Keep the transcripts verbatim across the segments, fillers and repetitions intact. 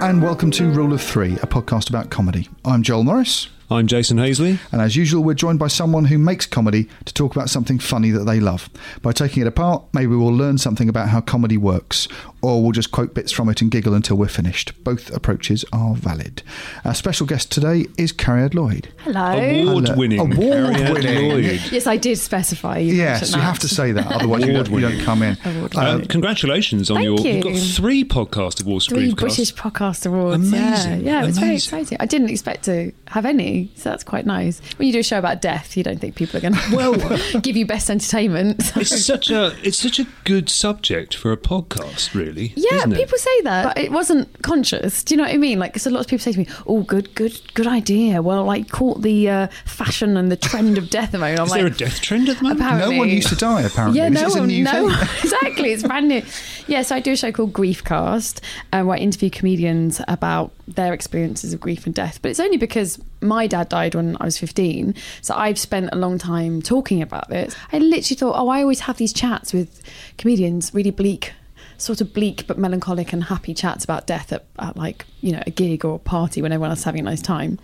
And welcome to Rule of Three, a podcast about comedy. I'm Joel Morris. I'm Jason Hazley. And as usual, we're joined by someone who makes comedy to talk about something funny that they love. By taking it apart, maybe we'll learn something about how comedy works, or we'll just quote bits from it and giggle until we're finished. Both approaches are valid. Our special guest today is Cariad Lloyd. Hello. Award-winning. Award-winning. Lloyd. Yes, I did specify. You yes, you have to say that, otherwise you, don't, you don't come in. Um, congratulations on Thank your... You. You've got three podcast awards. Three British podcast awards. Amazing. Yeah, yeah it was very exciting. I didn't expect to have any. So that's quite nice. When you do a show about death, you don't think people are going to well, give you best entertainment. So. It's such a it's such a good subject for a podcast, really. Yeah, isn't it? People say that, but it wasn't conscious. Do you know what I mean? Like, so a lot of people say to me, "Oh, good, good, good idea." Well, I caught the uh, fashion and the trend of death at the moment. I'm Is like, there a death trend at the moment? Apparently. No one used to die. Apparently, yeah, no this one. No, exactly. It's brand new. Yeah, so I do a show called Griefcast, um, where I interview comedians about their experiences of grief and death. But it's only because my dad died when I was fifteen, so I've spent a long time talking about this. I literally thought, oh, I always have these chats with comedians, really bleak, sort of bleak but melancholic and happy chats about death at, at like, you know, a gig or a party when everyone else is having a nice time.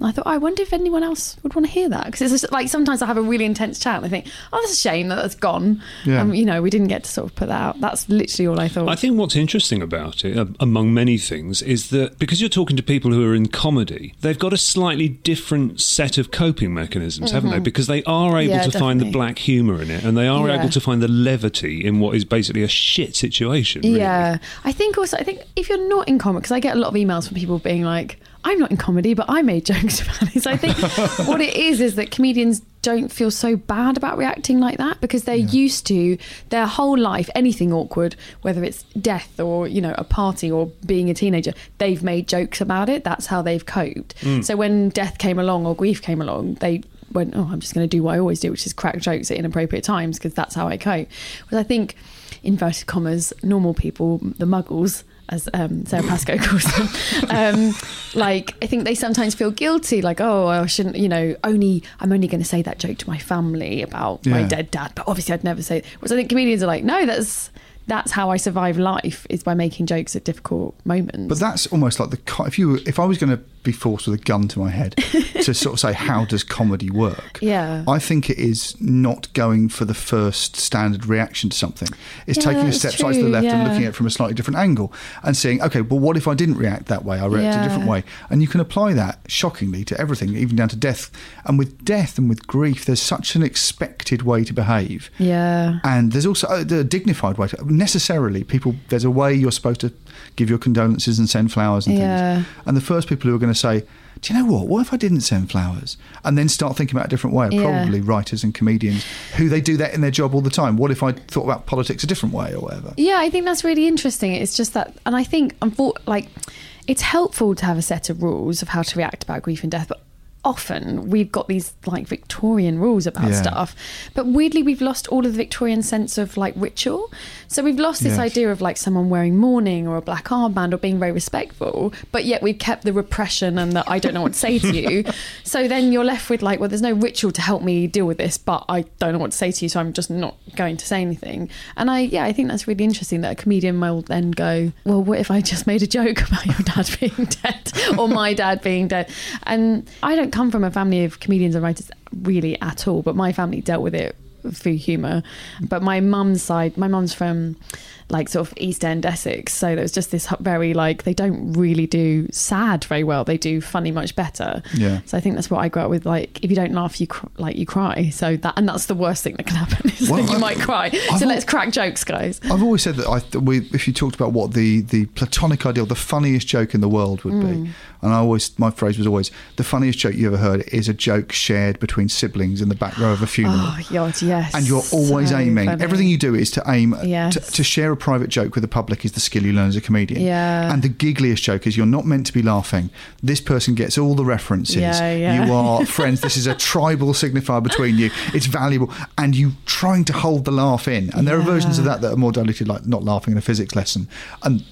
And I thought, oh, I wonder if anyone else would want to hear that, because it's just, like, sometimes I have a really intense chat and I think, oh, that's a shame that that's gone. Yeah. Um, you know, we didn't get to sort of put that out. That's literally all I thought. I think what's interesting about it, among many things, is that because you're talking to people who are in comedy, they've got a slightly different set of coping mechanisms, mm-hmm. haven't they? Because they are able yeah, to definitely. find the black humour in it, and they are yeah. able to find the levity in what is basically a shit situation. Really. Yeah. I think also, I think if you're not in comedy, because I get a lot of emails from people being like, I'm not in comedy, but I made jokes about this. I think what it is is that comedians don't feel so bad about reacting like that, because they're yeah. used to their whole life, anything awkward, whether it's death or, you know, a party or being a teenager, they've made jokes about it. That's how they've coped. Mm. So when death came along or grief came along, they went, oh, I'm just going to do what I always do, which is crack jokes at inappropriate times, because that's how I cope. But I think, inverted commas, normal people, the muggles, as um, Sarah Pascoe calls them, um, like, I think they sometimes feel guilty, like, oh, I shouldn't, you know, only, I'm only going to say that joke to my family about yeah. my dead dad, but obviously I'd never say it. Whereas I think comedians are like, no, that's... that's how I survive life, is by making jokes at difficult moments. But that's almost like the... If you, if I was going to be forced with a gun to my head to sort of say, how does comedy work? Yeah. I think it is not going for the first standard reaction to something. It's yeah, taking a step true. side to the left yeah. and looking at it from a slightly different angle and seeing, okay, well, what if I didn't react that way? I reacted yeah. a different way. And you can apply that, shockingly, to everything, even down to death. And with death and with grief, there's such an expected way to behave. Yeah. And there's also a, a dignified way to... necessarily people there's a way you're supposed to give your condolences and send flowers and yeah. things, and the first people who are going to say do you know what, what if I didn't send flowers? And then start thinking about a different way of yeah. probably writers and comedians who they do that in their job all the time. What if I thought about politics a different way or whatever? Yeah, I think that's really interesting. It's just that, and I think, like, it's helpful to have a set of rules of how to react about grief and death, but often we've got these like Victorian rules about yeah. stuff, but weirdly we've lost all of the Victorian sense of like ritual. So we've lost this yes. idea of like someone wearing mourning or a black armband or being very respectful, but yet we've kept the repression and the I don't know what to say to you. So then you're left with like, well, there's no ritual to help me deal with this, but I don't know what to say to you, so I'm just not going to say anything. And I yeah I think that's really interesting that a comedian will then go, well, what if I just made a joke about your dad being dead or my dad being dead? And I don't come from a family of comedians and writers really at all, but my family dealt with it through humour. But my mum's side, my mum's from like sort of East End Essex, so there was just this very like, they don't really do sad very well, they do funny much better. Yeah. So I think that's what I grew up with, like if you don't laugh you cr- like you cry. So that, and that's the worst thing that can happen is well, that you I've, might cry. I've so al- let's crack jokes, guys. I've always said that I th- we, if you talked about what the, the platonic ideal, the funniest joke in the world would mm. be, and I always, my phrase was always, the funniest joke you ever heard is a joke shared between siblings in the back row of a funeral. Oh God, yes. And you're always so aiming funny. Everything you do is to aim yes. to, to share a private joke with the public is the skill you learn as a comedian. Yeah. And the giggliest joke is you're not meant to be laughing. This person gets all the references. Yeah, yeah. You are friends. This is a tribal signifier between you. It's valuable. And you trying to hold the laugh in. And there yeah. are versions of that that are more diluted, like not laughing in a physics lesson. And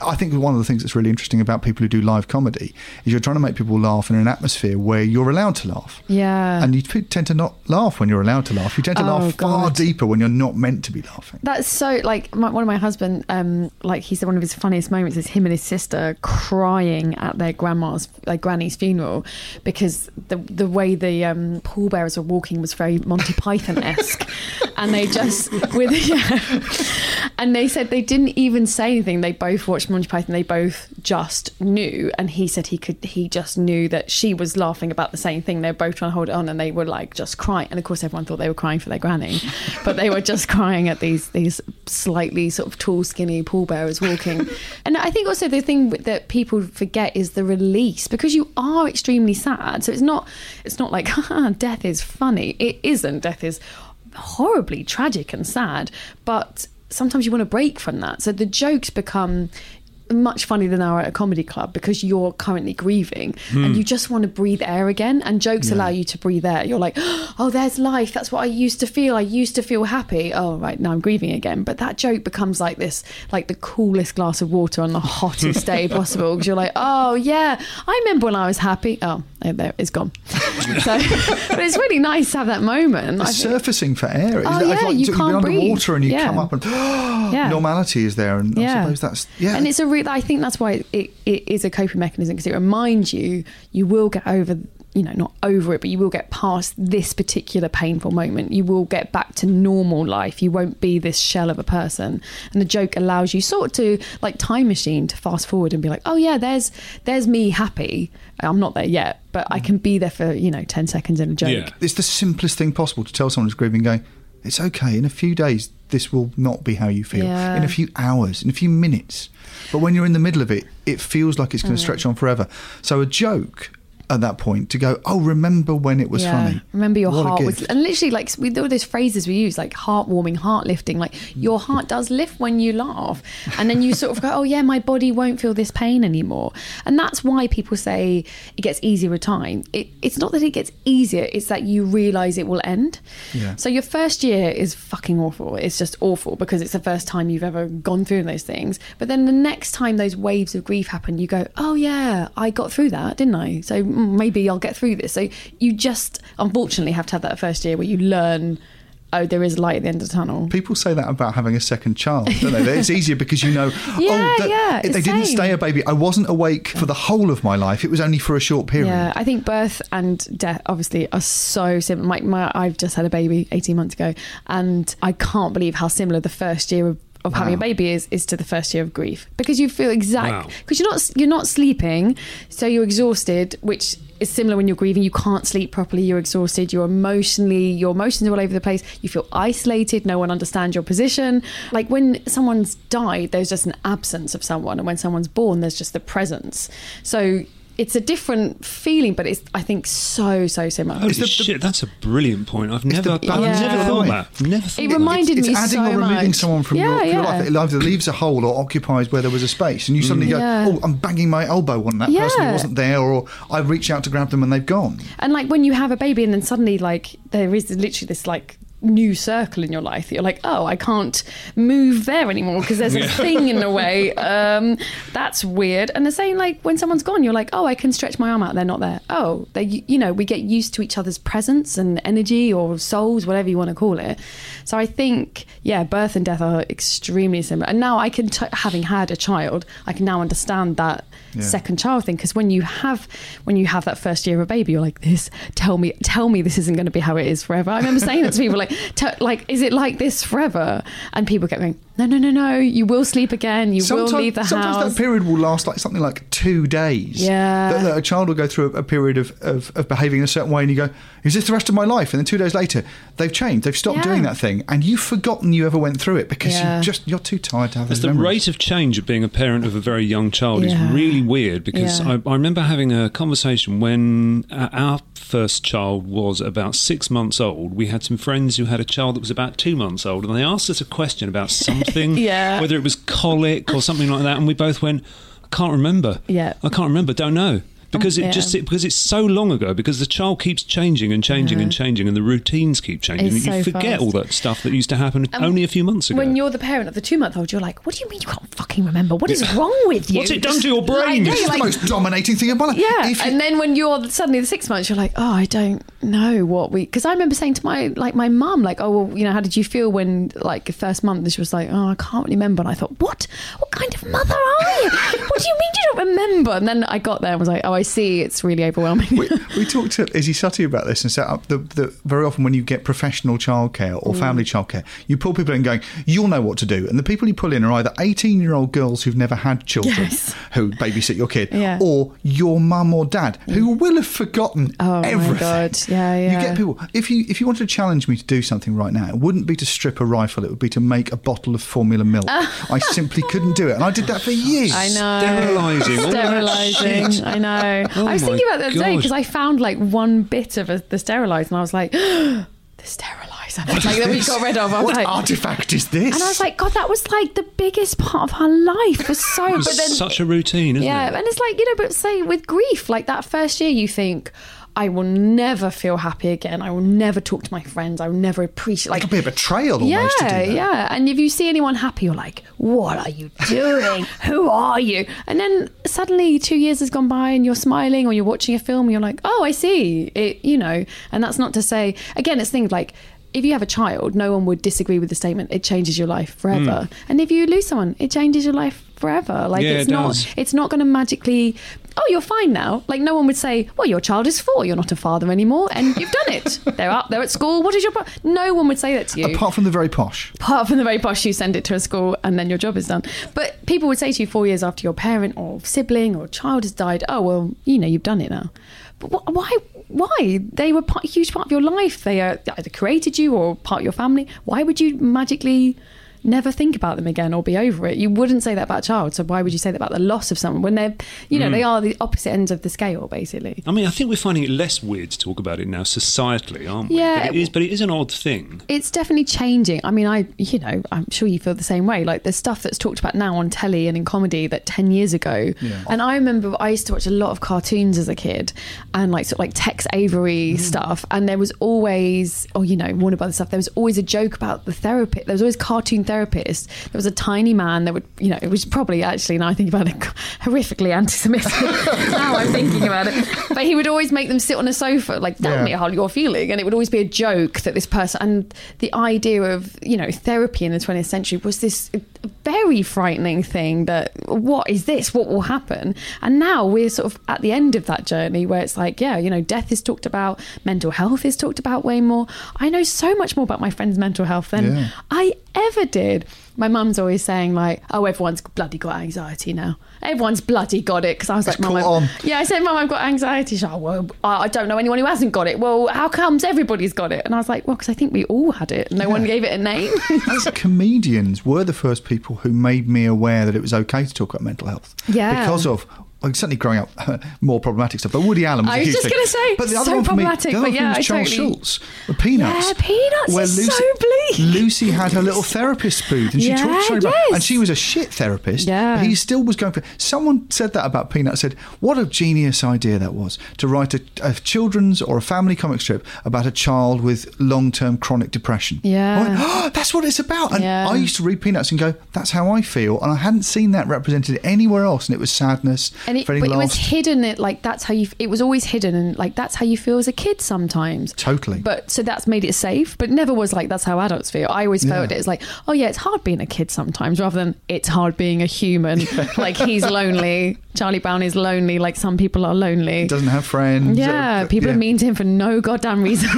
I think one of the things that's really interesting about people who do live comedy is you're trying to make people laugh in an atmosphere where you're allowed to laugh. Yeah. And you tend to not laugh when you're allowed to laugh. You tend to oh, laugh God. far deeper when you're not meant to be laughing. That's so, like, my, one of my husband, um, like, he said one of his funniest moments is him and his sister crying at their grandma's, like, granny's funeral, because the the way the um, pallbearers were walking was very Monty Python-esque. And they just, with yeah. and they said they didn't even say anything. They both watched Monty Python, they both just knew, and he said he could he just knew that she was laughing about the same thing. They were both trying to hold it on, and they were like just crying, and of course everyone thought they were crying for their granny, but they were just crying at these these slightly sort of tall skinny pallbearers walking. And I think also the thing that people forget is the release, because you are extremely sad, so it's not it's not like haha, death is funny. It isn't. Death is horribly tragic and sad, but sometimes you want a break from that, so the jokes become much funnier than they are at a comedy club because you're currently grieving mm. and you just want to breathe air again, and jokes yeah. allow you to breathe air. You're like, oh, there's life, that's what I used to feel, I used to feel happy, oh right, now I'm grieving again. But that joke becomes like this, like the coolest glass of water on the hottest day possible, because you're like, oh yeah, I remember when I was happy, oh there, it's gone. So, but it's really nice to have that moment. It's surfacing for air. Oh, yeah, like, you can't you've been breathe. Underwater and you yeah. come up and yeah. normality is there, and yeah. I suppose that's yeah. and it's a re- I think that's why it, it is a coping mechanism, because it reminds you you will get over, you know, not over it, but you will get past this particular painful moment. You will get back to normal life. You won't be this shell of a person. And the joke allows you sort of to, like time machine, to fast forward and be like, oh yeah, there's there's me happy. I'm not there yet, but I can be there for, you know, ten seconds in a joke. Yeah. It's the simplest thing possible to tell someone who's grieving, going, it's okay, in a few days this will not be how you feel, yeah. in a few hours, in a few minutes. But when you're in the middle of it, it feels like it's going to mm. stretch on forever. So a joke at that point to go, oh, remember when it was yeah. funny, remember your what heart was, and literally like with all those phrases we use, like heartwarming, heart lifting, like your heart does lift when you laugh, and then you sort of go, oh yeah, my body won't feel this pain anymore. And that's why people say it gets easier with time. It, it's not that it gets easier, it's that you realise it will end. Yeah. So your first year is fucking awful, it's just awful, because it's the first time you've ever gone through those things. But then the next time those waves of grief happen, you go, oh yeah, I got through that, didn't I? So maybe I'll get through this. So you just unfortunately have to have that first year where you learn, oh, there is light at the end of the tunnel. People say that about having a second child, don't they? That it's easier because you know, yeah, oh, that, yeah, they didn't same. Stay a baby. I wasn't awake for the whole of my life. It was only for a short period. Yeah, I think birth and death obviously are so similar. My, my, I've just had a baby eighteen months ago, and I can't believe how similar the first year of of wow. having a baby is is to the first year of grief, because you feel exact because wow. you're not you're not sleeping, so you're exhausted, which is similar when you're grieving. You can't sleep properly, you're exhausted, you're emotionally your emotions are all over the place, you feel isolated, no one understands your position. Like when someone's died, there's just an absence of someone, and when someone's born, there's just the presence. So it's a different feeling, but it's, I think, so, so similar. Holy the, shit, the, that's a brilliant point. I've never, the, I've yeah. never thought that. Never thought it reminded that. It's, me it's adding so or removing much. Someone from yeah, your, yeah. your life. It either leaves a hole or occupies where there was a space, and you suddenly yeah. go, oh, I'm banging my elbow on that yeah. person who wasn't there, or I reach out to grab them and they've gone. And like when you have a baby and then suddenly like there is literally this like new circle in your life that you're like, oh, I can't move there anymore because there's a thing in the way. Um, that's weird. And the same, like when someone's gone, you're like, oh, I can stretch my arm out. They're not there. Oh, they, you know, we get used to each other's presence and energy or souls, whatever you want to call it. So I think, yeah, birth and death are extremely similar. And now I can, t- having had a child, I can now understand that yeah. second child thing, because when you have, when you have that first year of a baby, you're like, this. Tell me, tell me, this isn't going to be how it is forever. I remember saying that to people, like. To, like, is it like this forever? And people kept going, no, no, no, no, you will sleep again, you sometimes, will leave the sometimes house. Sometimes that period will last like something like two days. Yeah. That, that a child will go through a, a period of, of, of behaving in a certain way and you go, is this the rest of my life? And then two days later, they've changed, they've stopped yeah. doing that thing, and you've forgotten you ever went through it because yeah. you just, you're too tired to have those memories. The rate of change of being a parent of a very young child yeah. is really weird, because yeah. I, I remember having a conversation when our first child was about six months old. We had some friends who had a child that was about two months old, and they asked us a question about something, yeah. whether it was colic or something like that, and we both went, I can't remember. Yeah. I can't remember, don't know. Because it yeah. just it, because it's so long ago, because the child keeps changing and changing yeah. and changing, and the routines keep changing. It's you so forget fast. All that stuff that used to happen um, only a few months ago. When you're the parent of the two-month-old, you're like, what do you mean you can't fucking remember? What is wrong with you? What's it done to your brain? Like, this is like, the most dominating thing in my life. Yeah, if you- and then when you're suddenly the six months, you're like, oh, I don't know what we... Because I remember saying to my like my mum, like, oh, well, you know, how did you feel when, like, the first month? She was like, oh, I can't remember. And I thought, what? What kind of mother are you? What do you mean you don't remember? And then I got there and was like, oh, I see, it's really overwhelming. we, we talked to Izzy Sutty about this and set up the, the very often when you get professional childcare or mm. family childcare, you pull people in going, you'll know what to do. And the people you pull in are either eighteen-year-old girls who've never had children yes. who babysit your kid yeah. or your mum or dad who will have forgotten oh, everything. My God. Yeah, yeah. You get people, if you if you wanted to challenge me to do something right now, it wouldn't be to strip a rifle, it would be to make a bottle of formula milk. I simply couldn't do it. And I did that for years. I know. Sterilising. Sterilising. I know. Oh, I was thinking about that today because I found like one bit of a, the steriliser, and I was like, the steriliser, like that we got rid of. I was what like, artifact is this? And I was like, God, that was like the biggest part of her life. It was so, it was but then, such a routine, isn't yeah, it? Yeah, and it's like, you know, but say with grief, like that first year, you think, I will never feel happy again. I will never talk to my friends. I will never appreciate... Like, it'll be a betrayal almost yeah, to do that. Yeah, and if you see anyone happy, you're like, what are you doing? Who are you? And then suddenly two years has gone by and you're smiling or you're watching a film and you're like, oh, I see. It, you know, and that's not to say... Again, it's things like, if you have a child, no one would disagree with the statement, it changes your life forever. Mm. And if you lose someone, it changes your life forever. Like yeah, it's it not does. It's not going to magically, oh, you're fine now. Like no one would say, well, your child is four, you're not a father anymore, and you've done it. They're up, they're at school, what is your problem? No one would say that to you. Apart from the very posh. Apart from the very posh, you send it to a school and then your job is done. But people would say to you four years after your parent or sibling or child has died, oh, well, you know, you've done it now. But why? Why? They were part, a huge part of your life. They are, either created you or part of your family. Why would you magically never think about them again or be over it? You wouldn't say that about a child. So why would you say that about the loss of someone when they're, you know, mm. they are the opposite ends of the scale, basically. I mean, I think we're finding it less weird to talk about it now societally, aren't we? Yeah. But it is, but it is an odd thing. It's definitely changing. I mean, I, you know, I'm sure you feel the same way. Like there's stuff that's talked about now on telly and in comedy that ten years ago. Yeah. And I remember I used to watch a lot of cartoons as a kid and like sort of like Tex Avery mm. stuff. And there was always, or, you know, Warner Brothers stuff, there was always a joke about the therapist. There was always cartoon therapist. There was a tiny man that would, you know, it was probably actually, now I think about it, horrifically anti-Semitic. Now I'm thinking about it. But he would always make them sit on a sofa, like, tell yeah. me how you're feeling. And it would always be a joke that this person, and the idea of, you know, therapy in the twentieth century was this very frightening thing that, what is this? What will happen? And now we're sort of at the end of that journey where it's like, yeah, you know, death is talked about, mental health is talked about way more. I know so much more about my friend's mental health than yeah. I ever did. My mum's always saying like, oh, everyone's bloody got anxiety now. Everyone's bloody got it. Because I was like, Mum, yeah, I said, Mum, I've got anxiety. She's like, oh, well, I don't know anyone who hasn't got it. Well, how comes everybody's got it? And I was like, well, because I think we all had it. No yeah. one gave it a name. As comedians, we're the first people who made me aware that it was okay to talk about mental health. Yeah. Because of Well, certainly growing up, more problematic stuff. But Woody Allen was I a was huge just going to say, but the other so one for me, problematic, the other but yeah, was Charles totally... Schultz, the Peanuts. Yeah, Peanuts where is Lucy, so bleak. Lucy had her little therapist booth and she yeah, talked to her about yes. and she was a shit therapist. Yeah. But he still was going for... Someone said that about Peanuts, said, what a genius idea that was, to write a, a children's or a family comic strip about a child with long-term chronic depression. Yeah. Went, oh, that's what it's about. And yeah. I used to read Peanuts and go, that's how I feel. And I hadn't seen that represented anywhere else, and it was sadness... And it, but last. It was hidden. It like that's how you. It was always hidden, and like that's how you feel as a kid sometimes. Totally. But so that's made it safe. But it never was like that's how adults feel. I always felt yeah. it's like, oh yeah, it's hard being a kid sometimes, rather than it's hard being a human. Like he's lonely. Charlie Brown is lonely. Like some people are lonely. He doesn't have friends. Yeah, uh, people yeah. are mean to him for no goddamn reason,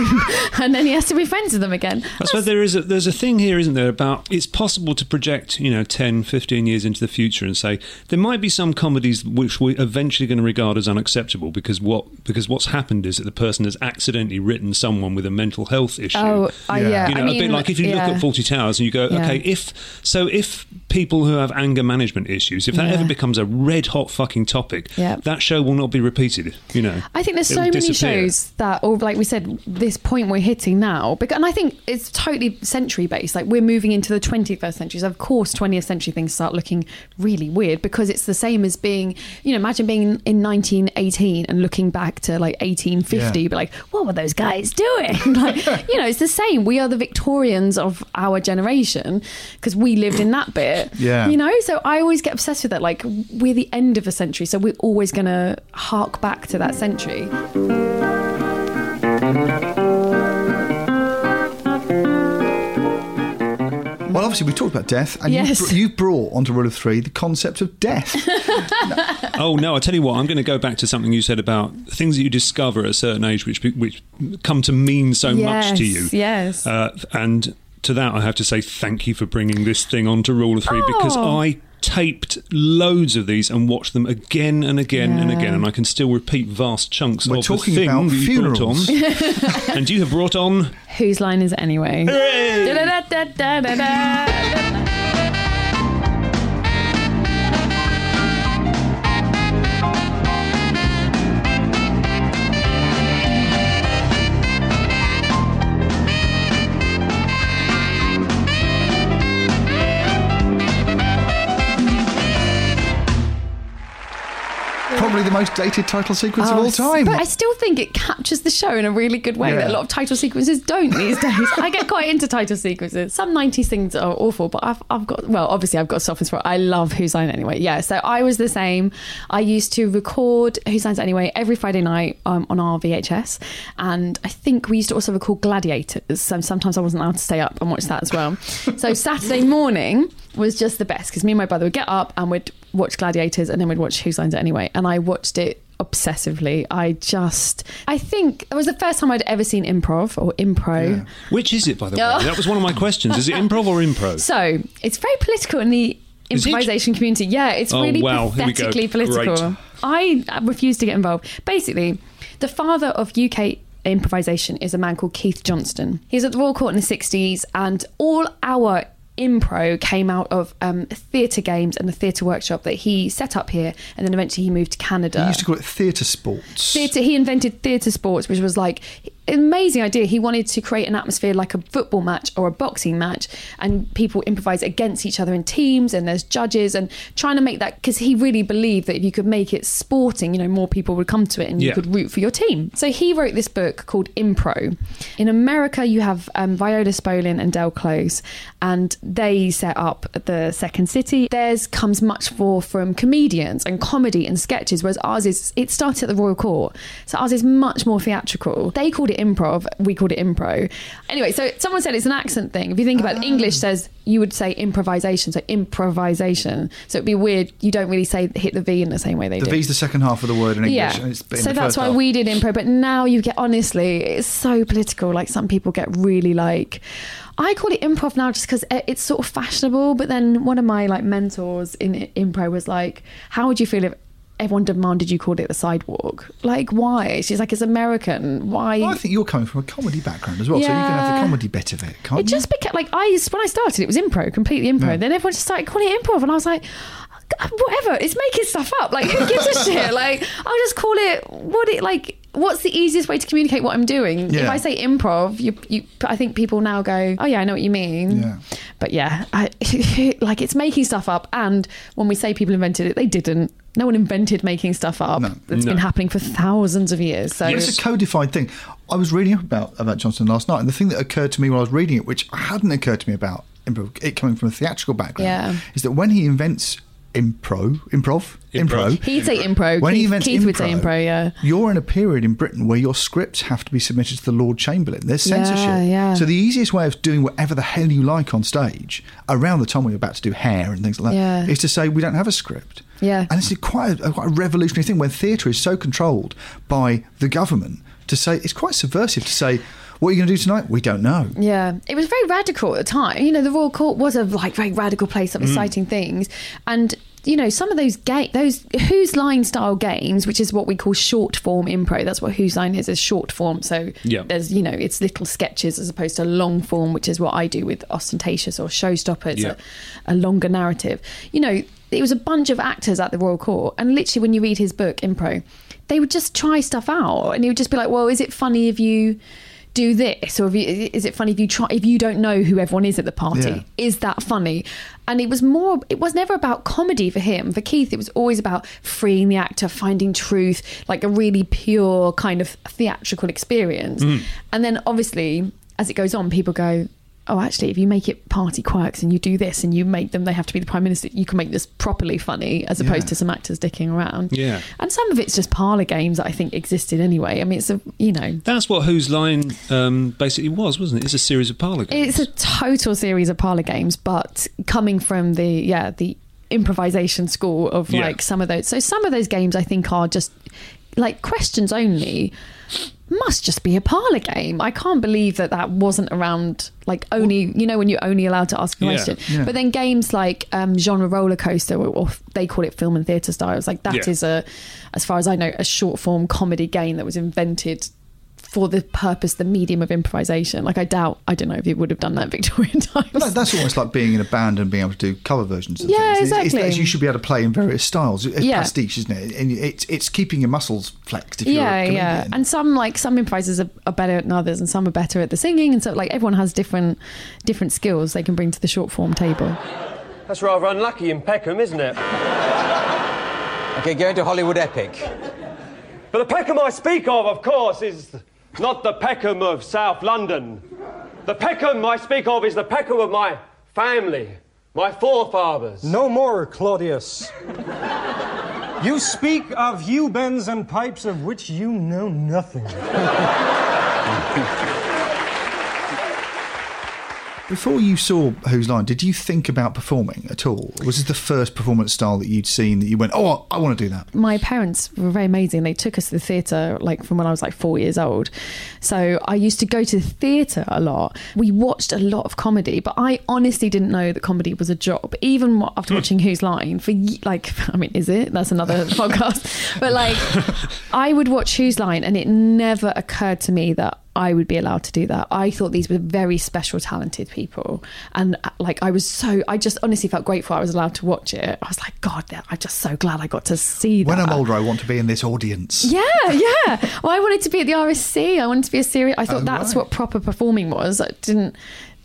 and then he has to be friends with them again. I suppose there is a, there's a thing here, isn't there, about it's possible to project, you know, ten, fifteen years into the future and say there might be some comedies which we're eventually going to regard as unacceptable because what because what's happened is that the person has accidentally written someone with a mental health issue. Oh, yeah. yeah. You know, I mean, a bit like if you yeah. look at forty towers and you go, yeah. okay, if so if people who have anger management issues, if that yeah. ever becomes a red hot fucking topic, yeah. that show will not be repeated, you know. I think there's It'll so many disappear. shows that, or like we said, this point we're hitting now, and I think it's totally century based, like we're moving into the twenty-first century, so of course twentieth century things start looking really weird because it's the same as being... You know, imagine being in nineteen eighteen and looking back to like eighteen fifty, yeah. but like, what were those guys doing? Like, you know, it's the same. We are the Victorians of our generation because we lived in that bit. Yeah. You know, so I always get obsessed with that. Like, we're the end of a century, so we're always going to hark back to that century. Well, obviously, we talked about death, and yes. you, br- you brought onto Rule of Three the concept of death. No. Oh, no, I tell you what, I'm going to go back to something you said about things that you discover at a certain age which which come to mean so yes, much to you. Yes, uh, and to that, I have to say thank you for bringing this thing onto Rule of Three, oh. because I... taped loads of these and watched them again and again yeah. and again, and I can still repeat vast chunks We're of the thing about that you brought on. And you have brought on Whose Line Is It Anyway? Hey! Da, da, da, da, da, da, da. Probably the most dated title sequence oh, of all time. But I still think it captures the show in a really good way yeah. that a lot of title sequences don't these days. I get quite into title sequences. Some nineties things are awful, but I've, I've got, well, obviously I've got softness for I love Whose Line Anyway. Yeah, so I was the same. I used to record Whose Line Anyway every Friday night um, on our V H S, and I think we used to also record Gladiators, so sometimes I wasn't allowed to stay up and watch that as well. So Saturday morning was just the best, because me and my brother would get up and we'd watch Gladiators, and then we'd watch Whose Line Is It Anyway, and I watched it obsessively. I just, I think it was the first time I'd ever seen improv or impro. Yeah. Which is it, by the way? That was one of my questions. Is it improv or impro? So it's very political in the improvisation community. Yeah, it's oh, really wow. pathetically political. Great. I refuse to get involved. Basically, the father of U K improvisation is a man called Keith Johnston. He was at the Royal Court in the sixties, and all our impro came out of um, theatre games and the theatre workshop that he set up here, and then eventually he moved to Canada. He used to call it theatre sports. Theatre. He invented theatre sports, which was like an amazing idea. He wanted to create an atmosphere like a football match or a boxing match, and people improvise against each other in teams, and there's judges, and trying to make that, because he really believed that if you could make it sporting, you know, more people would come to it and yeah. you could root for your team. So he wrote this book called Impro. In America, you have um, Viola Spolin and Del Close, and they set up the Second City. Theirs comes much more from comedians and comedy and sketches, whereas ours is, it started at the Royal Court, so ours is much more theatrical. They called it improv, we called it impro. Anyway, so someone said it's an accent thing. If you think about it, English says, you would say improvisation, so improvisation. So it'd be weird, you don't really say hit the V in the same way they do. The V's the second half of the word in English. Yeah. And it's in so that's why half. We did impro, but now you get, honestly, it's so political. Like some people get really like... I call it improv now just because it's sort of fashionable, but then one of my like mentors in impro was like, how would you feel if everyone demanded you called it the sidewalk? Like, why? She's like, it's American. Why? Well, I think you're coming from a comedy background as well, yeah. so you can have the comedy bit of it, can't it you? It just became, like, I when I started, it was impro, completely impro. Yeah. Then everyone just started calling it improv, and I was like... whatever, it's making stuff up. Like, who gives a shit? Like, I'll just call it what it, like, what's the easiest way to communicate what I'm doing? Yeah. If I say improv, you, you, I think people now go, oh yeah, I know what you mean. Yeah. But yeah, I, like, it's making stuff up. And when we say people invented it, they didn't. No one invented making stuff up. No. It's no. been happening for thousands of years. So it's a codified thing. I was reading about, about Johnson last night, and the thing that occurred to me while I was reading it, which hadn't occurred to me about improv, it coming from a theatrical background, yeah. is that when he invents Impro, improv, improv. Improv. He'd say impro. When Keith, he invents Keith impro, would say impro. Yeah. You're in a period in Britain where your scripts have to be submitted to the Lord Chamberlain. There's censorship. Yeah, yeah. So the easiest way of doing whatever the hell you like on stage, around the time we were about to do Hair and things like that, yeah. is to say we don't have a script. Yeah. And it's quite a, quite a revolutionary thing when theatre is so controlled by the government. To say it's quite subversive to say, what are you going to do tonight? We don't know. Yeah. It was very radical at the time. You know, the Royal Court was a like very radical place of mm. exciting things. And, you know, some of those ga- those Whose Line style games, which is what we call short form improv. That's what Whose Line is, is short form. So yeah. there's, you know, it's little sketches as opposed to long form, which is what I do with Austentatious or Showstopper. It's yeah. a, a longer narrative. You know, it was a bunch of actors at the Royal Court. And literally when you read his book, Impro, they would just try stuff out. And he would just be like, well, is it funny if you... do this, or if you, is it funny if you try if you don't know who everyone is at the party? Yeah. Is that funny? And it was more. It was never about comedy for him. For Keith, it was always about freeing the actor, finding truth, like a really pure kind of theatrical experience. Mm. And then, obviously, as it goes on, people go, "Oh, actually, if you make it party quirks and you do this and you make them, they have to be the prime minister. You can make this properly funny, as opposed yeah. to some actors dicking around." Yeah, and some of it's just parlour games that I think existed anyway. I mean, it's a you know that's what Whose Line um, basically was, wasn't it? It's a series of parlour games. It's a total series of parlour games, but coming from the yeah the improvisation school of yeah. like some of those. So some of those games I think are just like questions only. Must just be a parlour game. I can't believe that that wasn't around, like, only, you know, when you're only allowed to ask a question. Yeah, yeah. But then games like um, genre roller coaster, or, or they call it film and theatre style, it's like that yeah. is a, as far as I know, a short form comedy game that was invented for the purpose, the medium of improvisation. Like, I doubt, I don't know if you would have done that in Victorian times. Well, that's almost like being in a band and being able to do cover versions of yeah, things. Exactly. It's, it's, it's, you should be able to play in various styles. It's yeah. pastiche, isn't it? And it's it's keeping your muscles flexed if yeah, you're a comedian. Yeah, yeah. And some, like, some improvisers are, are better than others, and some are better at the singing. And so, like, everyone has different different skills they can bring to the short form table. That's rather unlucky in Peckham, isn't it? OK, going to Hollywood Epic. But the Peckham I speak of, of course, is... not the Peckham of South London. The Peckham I speak of is the Peckham of my family, my forefathers. No more, Claudius. You speak of eubens and pipes of which you know nothing. Before you saw Whose Line, did you think about performing at all? Was this the first performance style that you'd seen that you went, oh, I want to do that? My parents were very amazing. They took us to the theatre like from when I was like four years old. So I used to go to the theatre a lot. We watched a lot of comedy, but I honestly didn't know that comedy was a job. Even after watching Whose Line, for like, I mean, is it? That's another podcast. But like, I would watch Whose Line and it never occurred to me that I would be allowed to do that. I thought these were very special, talented people. And like, I was so, I just honestly felt grateful I was allowed to watch it. I was like, God, I'm just so glad I got to see that. When I'm older, I want to be in this audience. Yeah, yeah. Well, I wanted to be at the R S C. I wanted to be a serious, I thought oh, that's right. what proper performing was. I didn't,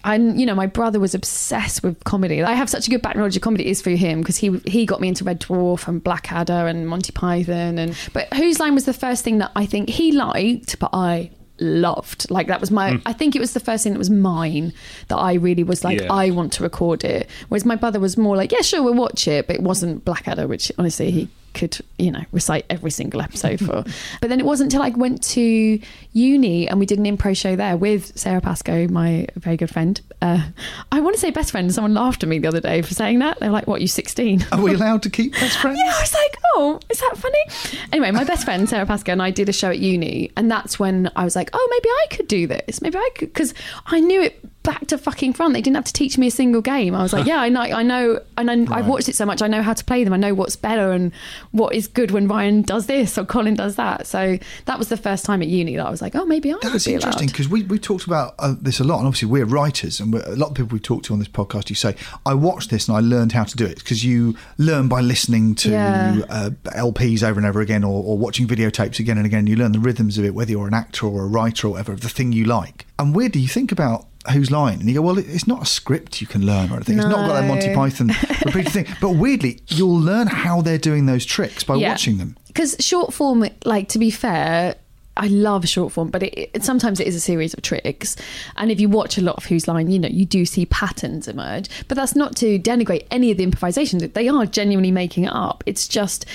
and you know, my brother was obsessed with comedy. I have such a good back knowledge of comedy is through him, because he he got me into Red Dwarf and Blackadder and Monty Python. And But Whose Line was the first thing that I think he liked, but I... loved. Like, that was my mm. I think it was the first thing that was mine that I really was like yeah. I want to record it, whereas my brother was more like, yeah, sure, we'll watch it, but it wasn't Blackadder, which honestly he could, you know, recite every single episode for. But then it wasn't until I went to uni and we did an improv show there with Sarah Pascoe, my very good friend. uh, I want to say best friend. Someone laughed at me the other day for saying that. They're like, what, you sixteen? Are we allowed to keep best friends? Yeah, I was like, oh, is that funny? Anyway, my best friend Sarah Pascoe and I did a show at uni, and that's when I was like, oh, maybe I could do this. Maybe I could, because I knew it back to fucking front. They didn't have to teach me a single game. I was like, yeah, I know, I know, and I, right. I've watched it so much. I know how to play them. I know what's better and what is good when Ryan does this or Colin does that. So that was the first time at uni that I was like, oh, maybe I. That's be interesting because we we talked about uh, this a lot, and obviously we're writers, and we're, a lot of people we talk to on this podcast, you say, I watched this and I learned how to do it, because you learn by listening to yeah. uh, L Ps over and over again, or, or watching videotapes again and again. And you learn the rhythms of it, whether you're an actor or a writer or whatever, of the thing you like. And weirdly, you think about Whose Line? And you go, well, it's not a script you can learn or anything. No. It's not got that Monty Python repeated thing. But weirdly, you'll learn how they're doing those tricks by yeah. watching them. Because short form, like, to be fair, I love short form, but it, it, sometimes it is a series of tricks. And if you watch a lot of Whose Line, you know, you do see patterns emerge. But that's not to denigrate any of the improvisations. They are genuinely making it up. It's just,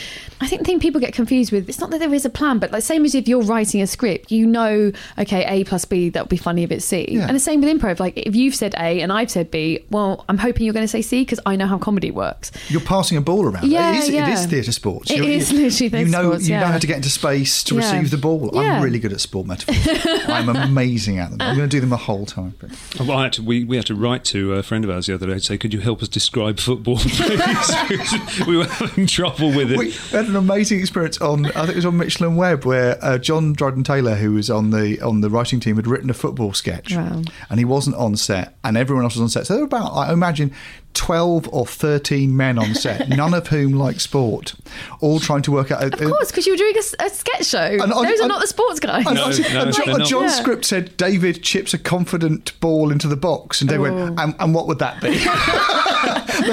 I think the thing people get confused with, it's not that there is a plan, but like, same as if you're writing a script, you know, okay, A plus B, that'll be funny if it's C. Yeah. And the same with improv. Like, if you've said A and I've said B, well, I'm hoping you're going to say C because I know how comedy works. You're passing a ball around. Yeah, it is, yeah. It is theatre sports. It you're, is literally theatre you know, sports, You yeah. know how to get into space to yeah. receive the ball. Yeah. I'm really good at sport metaphors. I'm amazing at them. I'm going to do them the whole time. Well, I had to, we, we had to write to a friend of ours the other day to say, could you help us describe football, please? We were having trouble with it. We had an amazing experience on, I think it was on Michelin Webb, where uh, John Dryden-Taylor, who was on the on the writing team, had written a football sketch. Wow. And he wasn't on set, and everyone else was on set. So there were about, I imagine, twelve or thirteen men on set, none of whom like sport, all trying to work out. Of uh, course, because you were doing a, a sketch show. And, and, Those and, are not the sports guys. No, no, John's John yeah. script said, David chips a confident ball into the box. And they oh. went, and, and what would that be? They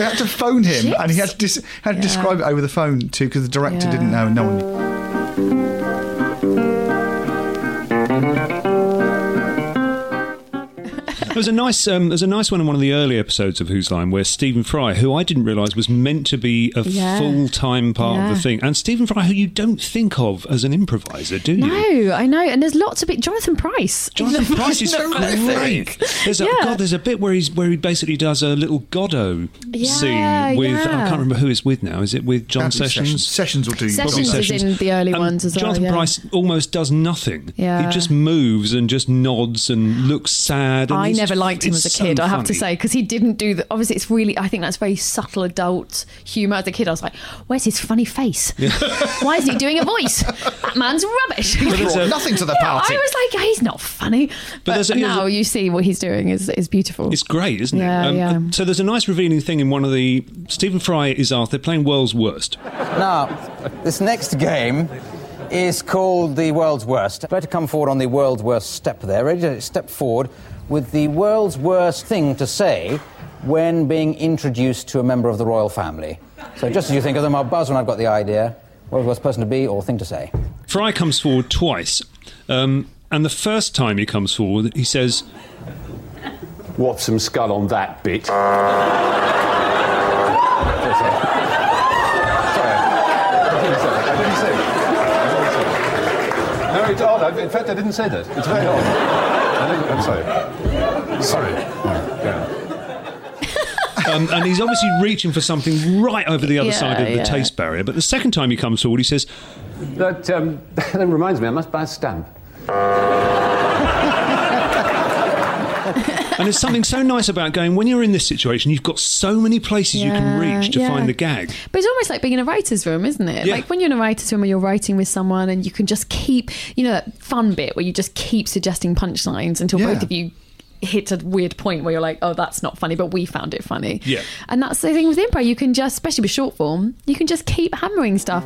had to phone him chips? and he had to, dis- had to yeah. describe it over the phone too, because the director yeah. didn't know and no one knew. There was a nice, um, there was a nice one in one of the early episodes of Whose Line where Stephen Fry, who I didn't realise was meant to be a yeah. full-time part yeah. of the thing, and Stephen Fry, who you don't think of as an improviser, do you? No, I know, and there's lots of bit. Jonathan Pryce, Jonathan Pryce is great. There's a yeah. God, there's a bit where he's where he basically does a little Godot yeah, scene with yeah. I can't remember who it's with now. Is it with John Sessions? Sessions? Sessions will do. Sessions is in the early and ones as Jonathan well. Jonathan yeah. Pryce almost does nothing. Yeah. He just moves and just nods and looks sad. And I never. Never liked him it's as a kid, so I have funny. to say, because he didn't do the. Obviously, it's really. I think that's very subtle adult humour. As a kid, I was like, "Where's his funny face? Yeah. Why isn't he doing a voice? That man's rubbish. He brought nothing to the yeah, party." I was like, "He's not funny." But, but a, now a, you see what he's doing is is beautiful. It's great, isn't yeah, it? Um, yeah. uh, so there's a nice revealing thing in one of the. Stephen Fry is Arthur. They're playing World's Worst. Now, this next game is called the World's Worst. Try to come forward on the World's Worst step. There, ready to step forward with the world's worst thing to say when being introduced to a member of the royal family. So just as you think of them, I'll buzz when I've got the idea. World's worst person to be or thing to say. Fry comes forward twice, um, and the first time he comes forward, he says, "Whop some skull on that bit." Sorry. No, it's odd. In fact, I didn't say that. It's very odd. I'm sorry. Sorry. Yeah. um, and he's obviously reaching for something right over the other yeah, side of the yeah. taste barrier. But the second time he comes forward, he says, "That um, that reminds me, I must buy a stamp." And there's something so nice about going, when you're in this situation, you've got so many places yeah, you can reach to yeah. find the gag. But it's almost like being in a writer's room, isn't it? Yeah. Like when you're in a writer's room and you're writing with someone and you can just keep, you know, that fun bit where you just keep suggesting punchlines until yeah. both of you hit a weird point where you're like, oh, that's not funny, but we found it funny. Yeah. And that's the thing with improv. You can just, especially with short form, you can just keep hammering stuff.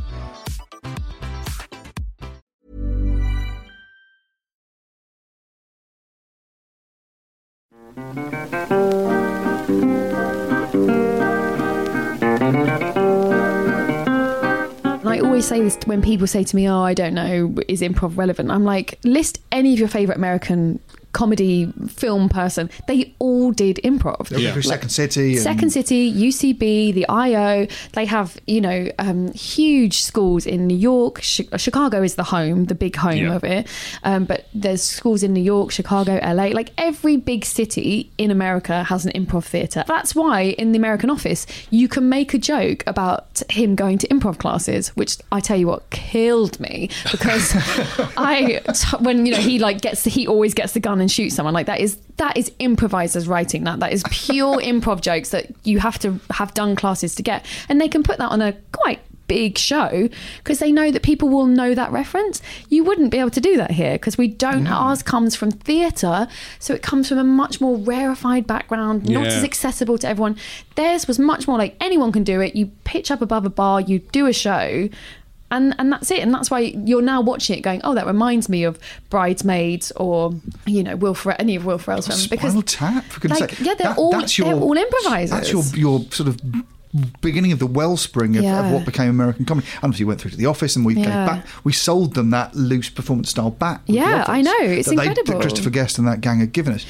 Say this when people say to me, oh, I don't know, is improv relevant? I'm like, list any of your favourite American comedy film person. They all did improv. Yeah. Like, Second City. And... Second City, U C B, the I O. They have, you know, um, huge schools in New York. Sh- Chicago is the home, the big home yeah. of it. Um, but there's schools in New York, Chicago, L A. Like every big city in America has an improv theatre. That's why in the American Office, you can make a joke about him going to improv classes, which I tell you what, killed me. Because I, t- when, you know, he like gets, the, he always gets the gun and shoot someone. Like that is that is improvisers writing that that is pure improv jokes that you have to have done classes to get, and they can put that on a quite big show because they know that people will know that reference. You wouldn't be able to do that here because we don't no. ours comes from theatre, so it comes from a much more rarefied background, not yeah. as accessible to everyone. Theirs was much more like anyone can do it. You pitch up above a bar, you do a show. And and that's it. And that's why you're now watching it going, oh, that reminds me of Bridesmaids or, you know, Will Ferrell, any of Will Ferrell's films. Because Spinal Tap, for goodness like, sake. Yeah, they're, that, all, that's your, they're all improvisers. That's your, your sort of beginning of the wellspring of, yeah. of what became American comedy. And obviously went through to The Office and we yeah. gave back. We sold them that loose performance style back. Yeah, I know. It's that incredible. They, that Christopher Guest and that gang had given us.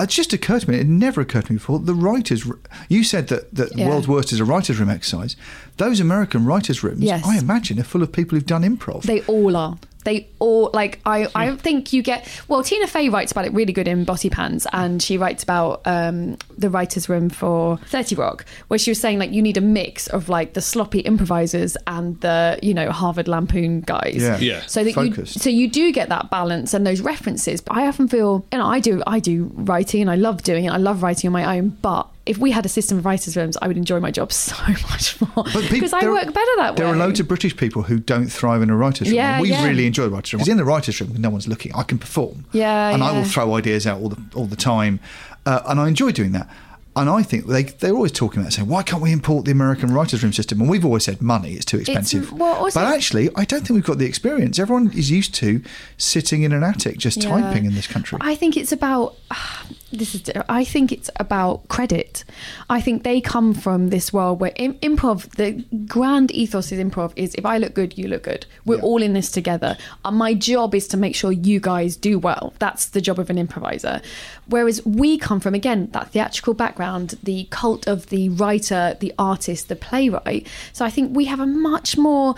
It just occurred to me, it never occurred to me before, the writers... You said that, that yeah. the world's worst is a writer's room exercise. Those American writers' rooms, yes. I imagine, are full of people who've done improv. They all are. They all... Like, I, yeah. I think you get... Well, Tina Fey writes about it really good in Bossy Pants, and she writes about um, the writers' room for thirty rock, where she was saying, like, you need a mix of, like, the sloppy improvisers and the, you know, Harvard Lampoon guys. Yeah, yeah. So that you, so you do get that balance and those references. But I often feel... You know, I do, I do writing, and I love doing it. I love writing on my own, but... If we had a system of writers' rooms, I would enjoy my job so much more because I work better that way. There are loads of British people who don't thrive in a writer's room. Yeah, we yeah. really enjoy the writer's room. Because in the writer's room, when no one's looking, I can perform. Yeah, and yeah. I will throw ideas out all the all the time. Uh, and I enjoy doing that. And I think they, they're always talking about saying, why can't we import the American writers' room system? And we've always said money, it's too expensive. It's, well, also, but actually, I don't think we've got the experience. Everyone is used to sitting in an attic just yeah. typing in this country. I think it's about... Uh, this is. I think it's about credit. I think they come from this world where im- improv, the grand ethos is improv is if I look good, you look good. We're yeah. all in this together. And my job is to make sure you guys do well. That's the job of an improviser. Whereas we come from, again, that theatrical background, the cult of the writer, the artist, the playwright. So I think we have a much more...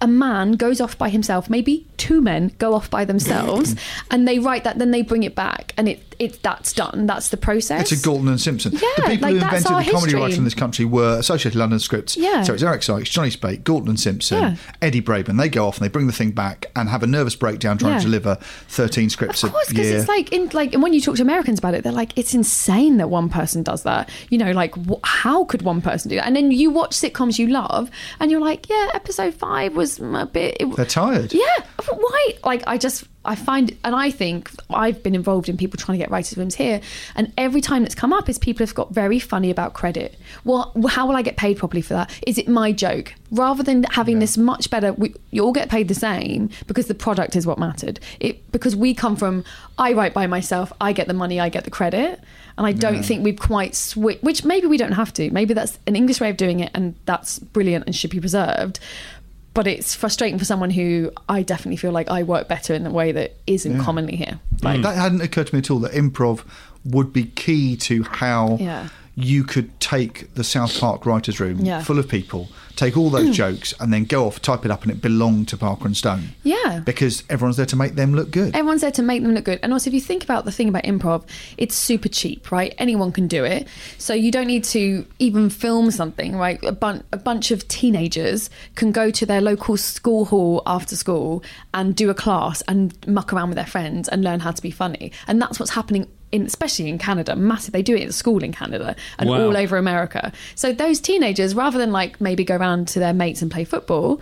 A man goes off by himself, maybe two men go off by themselves, and they write that, then they bring it back, and it, it that's done. That's the process. It's a Galton and Simpson. Yeah, the people like who invented the history. Comedy writers in this country were Associated London Scripts. Yeah. So it's Eric Sykes, Johnny Speight, Galton and Simpson, yeah. Eddie Braben. They go off and they bring the thing back and have a nervous breakdown trying yeah. to deliver thirteen scripts a year. Of course, because it's like, in, like, and when you talk to Americans about it, they're like, it's insane that one person does that. You know, like, wh- how could one person do that? And then you watch sitcoms you love, and you're like, yeah, episode five was was a bit... It, They're tired. Yeah. Why? Like, I just... I find... And I think I've been involved in people trying to get writers' rooms here, and every time that's come up is people have got very funny about credit. Well, how will I get paid properly for that? Is it my joke? Rather than having yeah. this much better... We, you all get paid the same because the product is what mattered. It Because we come from, I write by myself, I get the money, I get the credit. And I don't yeah. think we've quite switched... Which maybe we don't have to. Maybe that's an English way of doing it, and that's brilliant and should be preserved. But it's frustrating for someone who I definitely feel like I work better in a way that isn't yeah. commonly here. Like, that hadn't occurred to me at all, that improv would be key to how yeah. you could take the South Park writers' room yeah. full of people, take all those mm. jokes and then go off, type it up, and it belonged to Parker and Stone. Yeah. Because everyone's there to make them look good. Everyone's there to make them look good. And also, if you think about the thing about improv, it's super cheap, right? Anyone can do it. So you don't need to even film something, right? A, bun- a bunch of teenagers can go to their local school hall after school and do a class and muck around with their friends and learn how to be funny. And that's what's happening in, especially in Canada, massive. They do it at school in Canada and wow. all over America. So those teenagers, rather than like maybe go around to their mates and play football,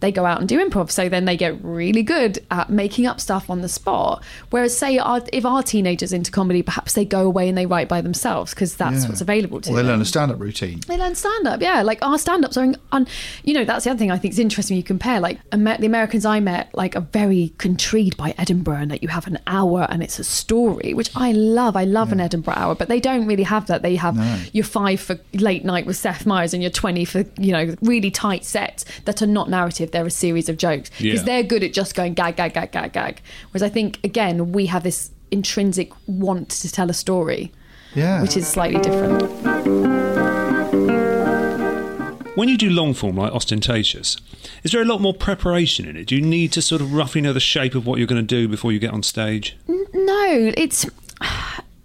they go out and do improv. So then they get really good at making up stuff on the spot. Whereas, say, our, if our teenagers into comedy, perhaps they go away and they write by themselves because that's yeah. what's available to well, them. They learn a stand-up routine. They learn stand-up, yeah. Like, our stand-ups are, un- you know, that's the other thing I think is interesting. You compare, like, Amer- the Americans I met, like, are very contrived by Edinburgh, and that you have an hour and it's a story, which I love. I love yeah. an Edinburgh hour, but they don't really have that. They have no. your five for late night with Seth Meyers and your twenty for, you know, really tight sets that are not narrative. They're a series of jokes because yeah. they're good at just going gag, gag, gag, gag, gag. Whereas I think, again, we have this intrinsic want to tell a story, yeah. which is slightly different. When you do long form like Austentatious, is there a lot more preparation in it? Do you need to sort of roughly know the shape of what you're going to do before you get on stage? No, it's...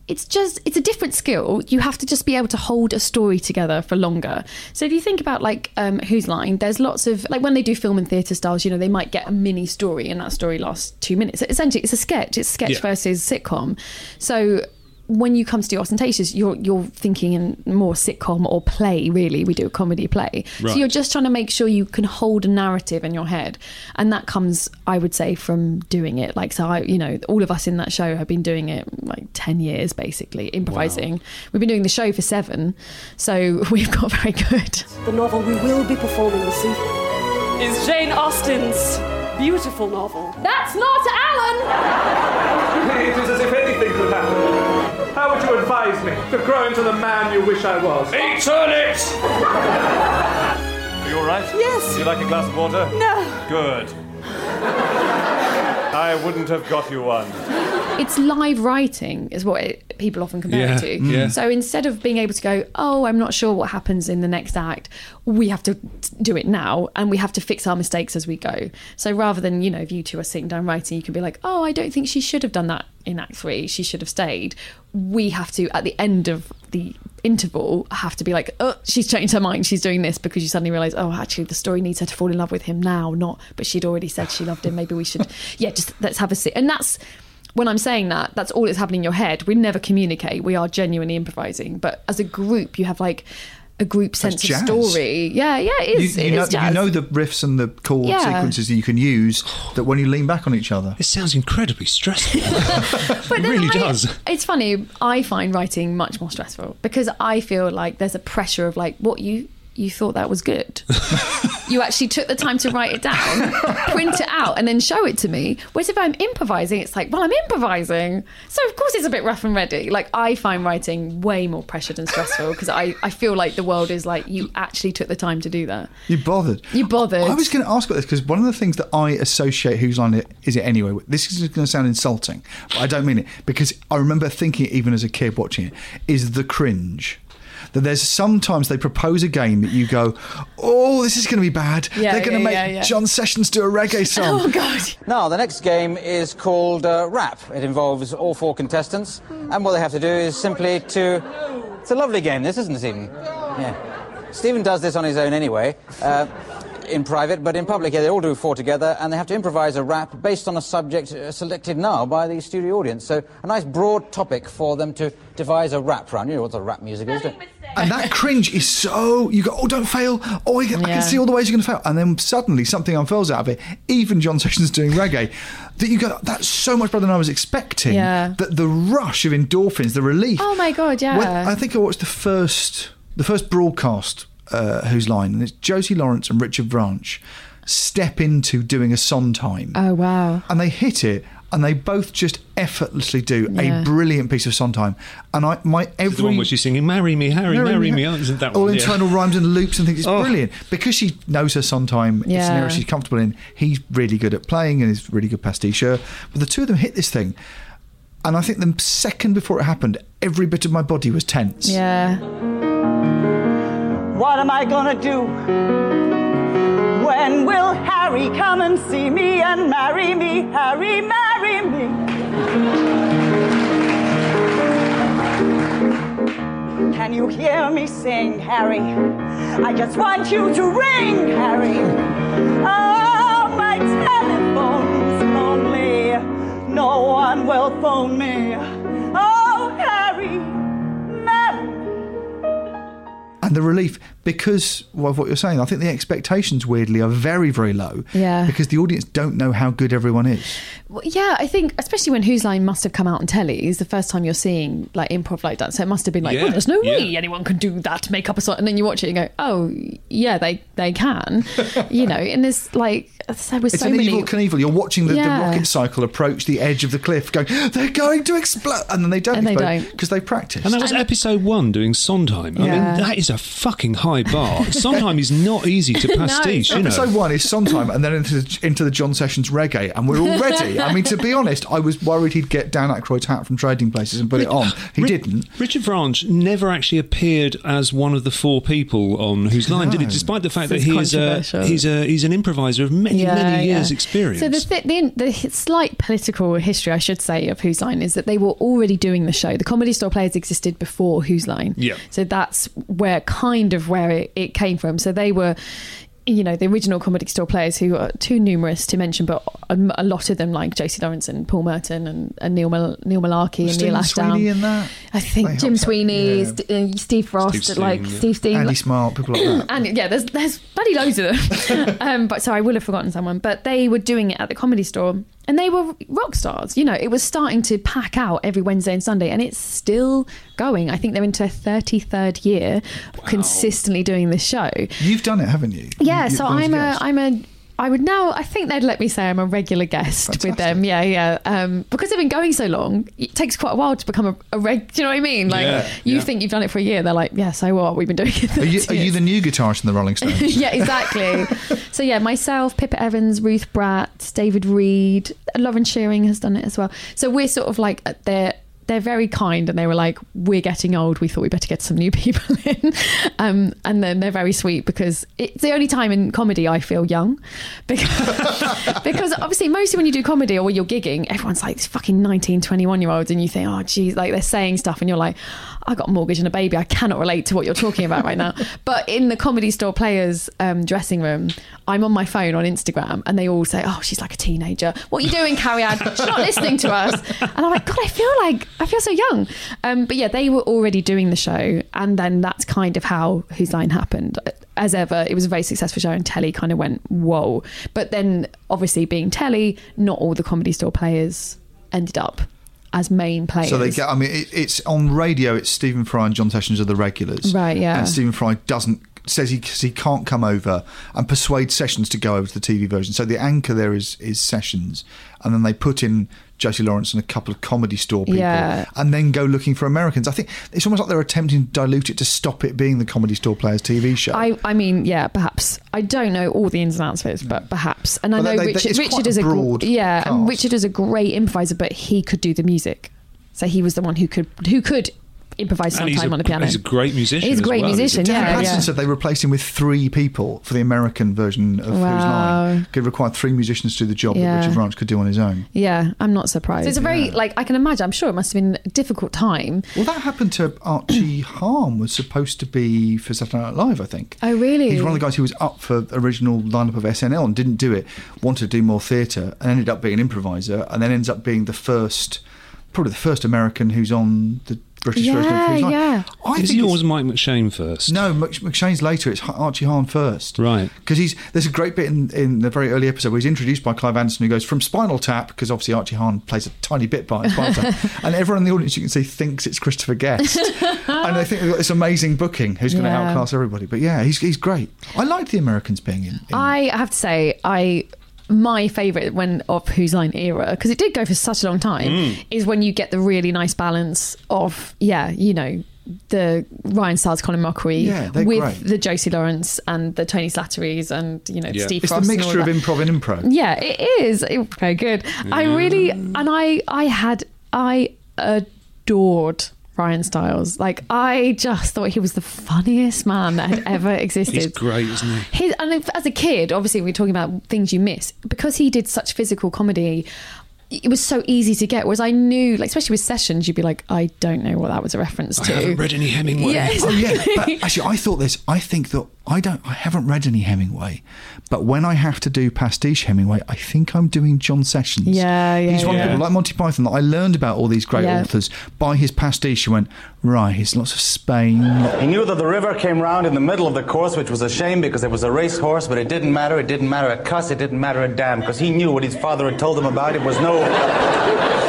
It's just, it's a different skill. You have to just be able to hold a story together for longer. So if you think about like um, Whose Line, there's lots of, like when they do film and theatre styles, you know, they might get a mini story and that story lasts two minutes. So essentially, it's a sketch. It's sketch yeah. versus sitcom. So when you come to do Austentatious, you're you're thinking in more sitcom or play, really. We do a comedy play. Right. So you're just trying to make sure you can hold a narrative in your head. And that comes, I would say, from doing it. Like, so I, you know, all of us in that show have been doing it like ten years, basically, improvising. Wow. We've been doing the show for seven, so we've got very good. The novel we will be performing this evening is Jane Austen's beautiful novel. That's not Alan! It is as if anything could happen. How would you advise me to grow into the man you wish I was? Eat turnips! Are you all right? Yes. Would you like a glass of water? No. Good. I wouldn't have got you one. It's live writing is what it, people often compare yeah. it to. Yeah. So instead of being able to go, oh, I'm not sure what happens in the next act, we have to do it now and we have to fix our mistakes as we go. So rather than, you know, if you two are sitting down writing, you can be like, oh, I don't think she should have done that in act three. She should have stayed. We have to, at the end of the interval, have to be like, oh, she's changed her mind, she's doing this, because you suddenly realise, oh, actually the story needs her to fall in love with him now, not, but she'd already said she loved him, maybe we should, yeah, just let's have a sit. And that's, when I'm saying that, that's all that's happening in your head. We never communicate. We are genuinely improvising. But as a group, you have like a group sense of story. Yeah, yeah, it is. You, you, it know, is jazz. You know the riffs and the chord yeah. sequences that you can use that when you lean back on each other. It sounds incredibly stressful. But it really I, does. It's funny. I find writing much more stressful because I feel like there's a pressure of like what you... you thought that was good. You actually took the time to write it down, print it out, and then show it to me. Whereas if I'm improvising, it's like, well, I'm improvising, so of course it's a bit rough and ready. Like, I find writing way more pressured and stressful because I, I feel like the world is like, you actually took the time to do that. You bothered. You bothered. I, I was going to ask about this because one of the things that I associate Whose Line Is It Anyway with, this is going to sound insulting, but I don't mean it, because I remember thinking, even as a kid watching it, is the cringe. That there's sometimes they propose a game that you go, oh, this is going to be bad. Yeah, They're going yeah, to make yeah, yeah. John Sessions do a reggae song. Oh, God. Now, the next game is called uh, Rap. It involves all four contestants. And what they have to do is simply to... It's a lovely game, this, isn't it, Stephen? Yeah. Stephen does this on his own anyway. Uh, in private, but in public, yeah, they all do four together, and they have to improvise a rap based on a subject uh, selected now by the studio audience. So a nice broad topic for them to devise a rap round. You know what the rap music is, don't you? And that cringe is so... You go, oh, don't fail. Oh, I, yeah. I can see all the ways you're going to fail. And then suddenly something unfurls out of it. Even John Sessions doing reggae. That you go, that's so much better than I was expecting. Yeah. That the rush of endorphins, the relief. Oh, my God, yeah. When, I think I watched the first, the first broadcast... Uh, Whose Line, and it's Josie Lawrence and Richard Vranch step into doing a Sondheim. Oh, wow. And they hit it, and they both just effortlessly do yeah. a brilliant piece of Sondheim. And I, my every... It's the one where she's singing, marry me, Harry, marry, marry me. me. Isn't that all one, internal yeah. rhymes and loops and things. It's oh. brilliant. Because she knows her Sondheim, yeah. it's an area she's comfortable in. He's really good at playing, and he's really good pasticheur. But the two of them hit this thing. And I think the second before it happened, every bit of my body was tense. Yeah. What am I gonna do? When will Harry come and see me and marry me? Harry, marry me. Can you hear me sing, Harry? I just want you to ring, Harry. Oh, my telephone's lonely. No one will phone me. Oh, Harry. And the relief, because well, of what you're saying, I think the expectations, weirdly, are very, very low. Yeah. Because the audience don't know how good everyone is. Well, yeah, I think, especially when Whose Line must have come out on telly, is the first time you're seeing like improv like that. So it must have been like, yeah. well, there's no yeah. way anyone can do that, make up a song. And then you watch it and go, oh, yeah, they, they can. You know, and there's like, there was it's so an many... evil Knievel. You're watching the, yeah. the rocket cycle approach the edge of the cliff going, they're going to explode. And then they don't and explode because they, they practice. And that was and episode one doing Sondheim. Yeah. I mean, that is a fucking high bar. Sondheim is not easy to pastiche. No, you know. Episode one is Sondheim, and then into the, into the John Sessions reggae, and we're already. I mean, to be honest, I was worried he'd get Dan Aykroyd's hat from Trading Places and put Rich, it on. He Rich, didn't. Richard Vranch never actually appeared as one of the four people on Whose Line, no. did he? Despite the fact this that he's a he's a he's an improviser of many yeah, many years' yeah. experience. So the, th- the the slight political history, I should say, of Whose Line is that they were already doing the show. The Comedy Store Players existed before Whose Line. Yeah. So that's where. kind of where it, it came from. So they were, you know, the original Comedy Store Players, who are too numerous to mention, but a, a lot of them, like Josie Lawrence and Paul Merton and, and Neil Mal- Neil Malarkey and Neil Ashdown. I think they Jim Sweeney, yeah. St- uh, Steve Frost, Steve Steen, like yeah. Steve Steen, Andy like, Smart, people like that. And yeah, there's there's bloody loads of them. um, but sorry, I will have forgotten someone. But they were doing it at the Comedy Store. And they were rock stars, you know. It was starting to pack out every Wednesday and Sunday, and it's still going. I think they're into their thirty-third year, wow. consistently doing this show. You've done it, haven't you? Yeah. You, so I'm a, I'm a, I would now. I think they'd let me say I'm a regular guest Fantastic. with them. Yeah, yeah. Um, because they've been going so long, it takes quite a while to become a, a reg. Do you know what I mean? Like yeah, you yeah. think you've done it for a year, they're like, yeah. So what? We've been doing it. Are you, are you the new guitarist in the Rolling Stones? Yeah, exactly. So, yeah, myself, Pippa Evans, Ruth Bratt, David Reed, Lauren Shearing has done it as well. So we're sort of like, they're, they're very kind, and they were like, we're getting old, we thought we'd better get some new people in. Um, and then they're very sweet, because it's the only time in comedy I feel young. Because, because obviously, mostly when you do comedy or when you're gigging, everyone's like fucking nineteen, twenty-one year olds, and you think, oh, geez, like they're saying stuff, and you're like, I got a mortgage and a baby, I cannot relate to what you're talking about right now. But in the Comedy Store Players um, dressing room, I'm on my phone on Instagram, and they all say, oh, she's like a teenager. What are you doing, Cariad? She's not listening to us. And I'm like, God, I feel like, I feel so young. Um, but yeah, they were already doing the show. And then that's kind of how Whose Line happened. As ever, it was a very successful show, and telly kind of went, whoa. But then obviously being telly, not all the Comedy Store Players ended up as main players. So they get, I mean, it, it's on radio, it's Stephen Fry and John Sessions are the regulars. Right, yeah. And Stephen Fry doesn't, says he, he can't come over and persuade Sessions to go over to the T V version. So the anchor there is, is Sessions. And then they put in Josie Lawrence and a couple of Comedy Store people, yeah. and then go looking for Americans. I think it's almost like they're attempting to dilute it to stop it being the Comedy Store Players T V show. I, I mean, yeah, perhaps. I don't know all the ins and outs of it, but perhaps. And but I know they, they, Richard, Richard a is a yeah, and Richard is a great improviser, but he could do the music, so he was the one who could who could improvised Sondheim on the piano. He's a great musician. He's a great well, musician. Dan yeah, Patterson yeah. said they replaced him with three people for the American version of wow. Whose Line. It required three musicians to do the job yeah. that Richard Vranch could do on his own. Yeah, I'm not surprised. So it's a very yeah. like I can imagine. I'm sure it must have been a difficult time. Well, that happened to Archie Hahn. Was supposed to be for Saturday Night Live, I think. Oh, really? He's one of the guys who was up for original lineup of S N L and didn't do it. Wanted to do more theatre and ended up being an improviser, and then ends up being the first, probably the first American who's on the British yeah, version of Whose Line. Yeah, yeah. Is yours Mike McShane first? No, McShane's later. It's Archie Hahn first. Right. Because he's there's a great bit in, in the very early episode where he's introduced by Clive Anderson, who goes, from Spinal Tap, because obviously Archie Hahn plays a tiny bit by Spinal Tap, and everyone in the audience, you can see, thinks it's Christopher Guest. And I think they've got this amazing booking who's going to yeah. outclass everybody. But yeah, he's he's great. I like the Americans being in. in I have to say, I... my favourite when of Whose Line era, because it did go for such a long time, mm. is when you get the really nice balance of, yeah, you know, the Ryan Stiles, Colin Mochrie yeah, with great. the Josie Lawrence and the Tony Slatterys and, you know, yeah. Steve Fry. It's Frost the mixture of improv and improv. Yeah, it is. It, very good. Yeah. I really, and I, I had, I adored Ryan Stiles. Like, I just thought he was the funniest man that had ever existed. He's great, isn't he? His, and as a kid, obviously, we're talking about things you miss. Because he did such physical comedy, it was so easy to get. Whereas I knew, like, especially with Sessions, you'd be like, I don't know what that was a reference to. I haven't read any Hemingway. Yeah, exactly. Oh, yeah. But actually, I thought this. I think that I don't. I haven't read any Hemingway. But when I have to do pastiche Hemingway, I think I'm doing John Sessions. Yeah, yeah. He's one yeah. of the people like Monty Python that I learned about all these great yeah. authors by his pastiche. You went, right, it's lots of Spain. He knew that the river came round in the middle of the course, which was a shame because it was a racehorse, but it didn't matter. It didn't matter a cuss. It didn't matter a damn, because he knew what his father had told him about. It was no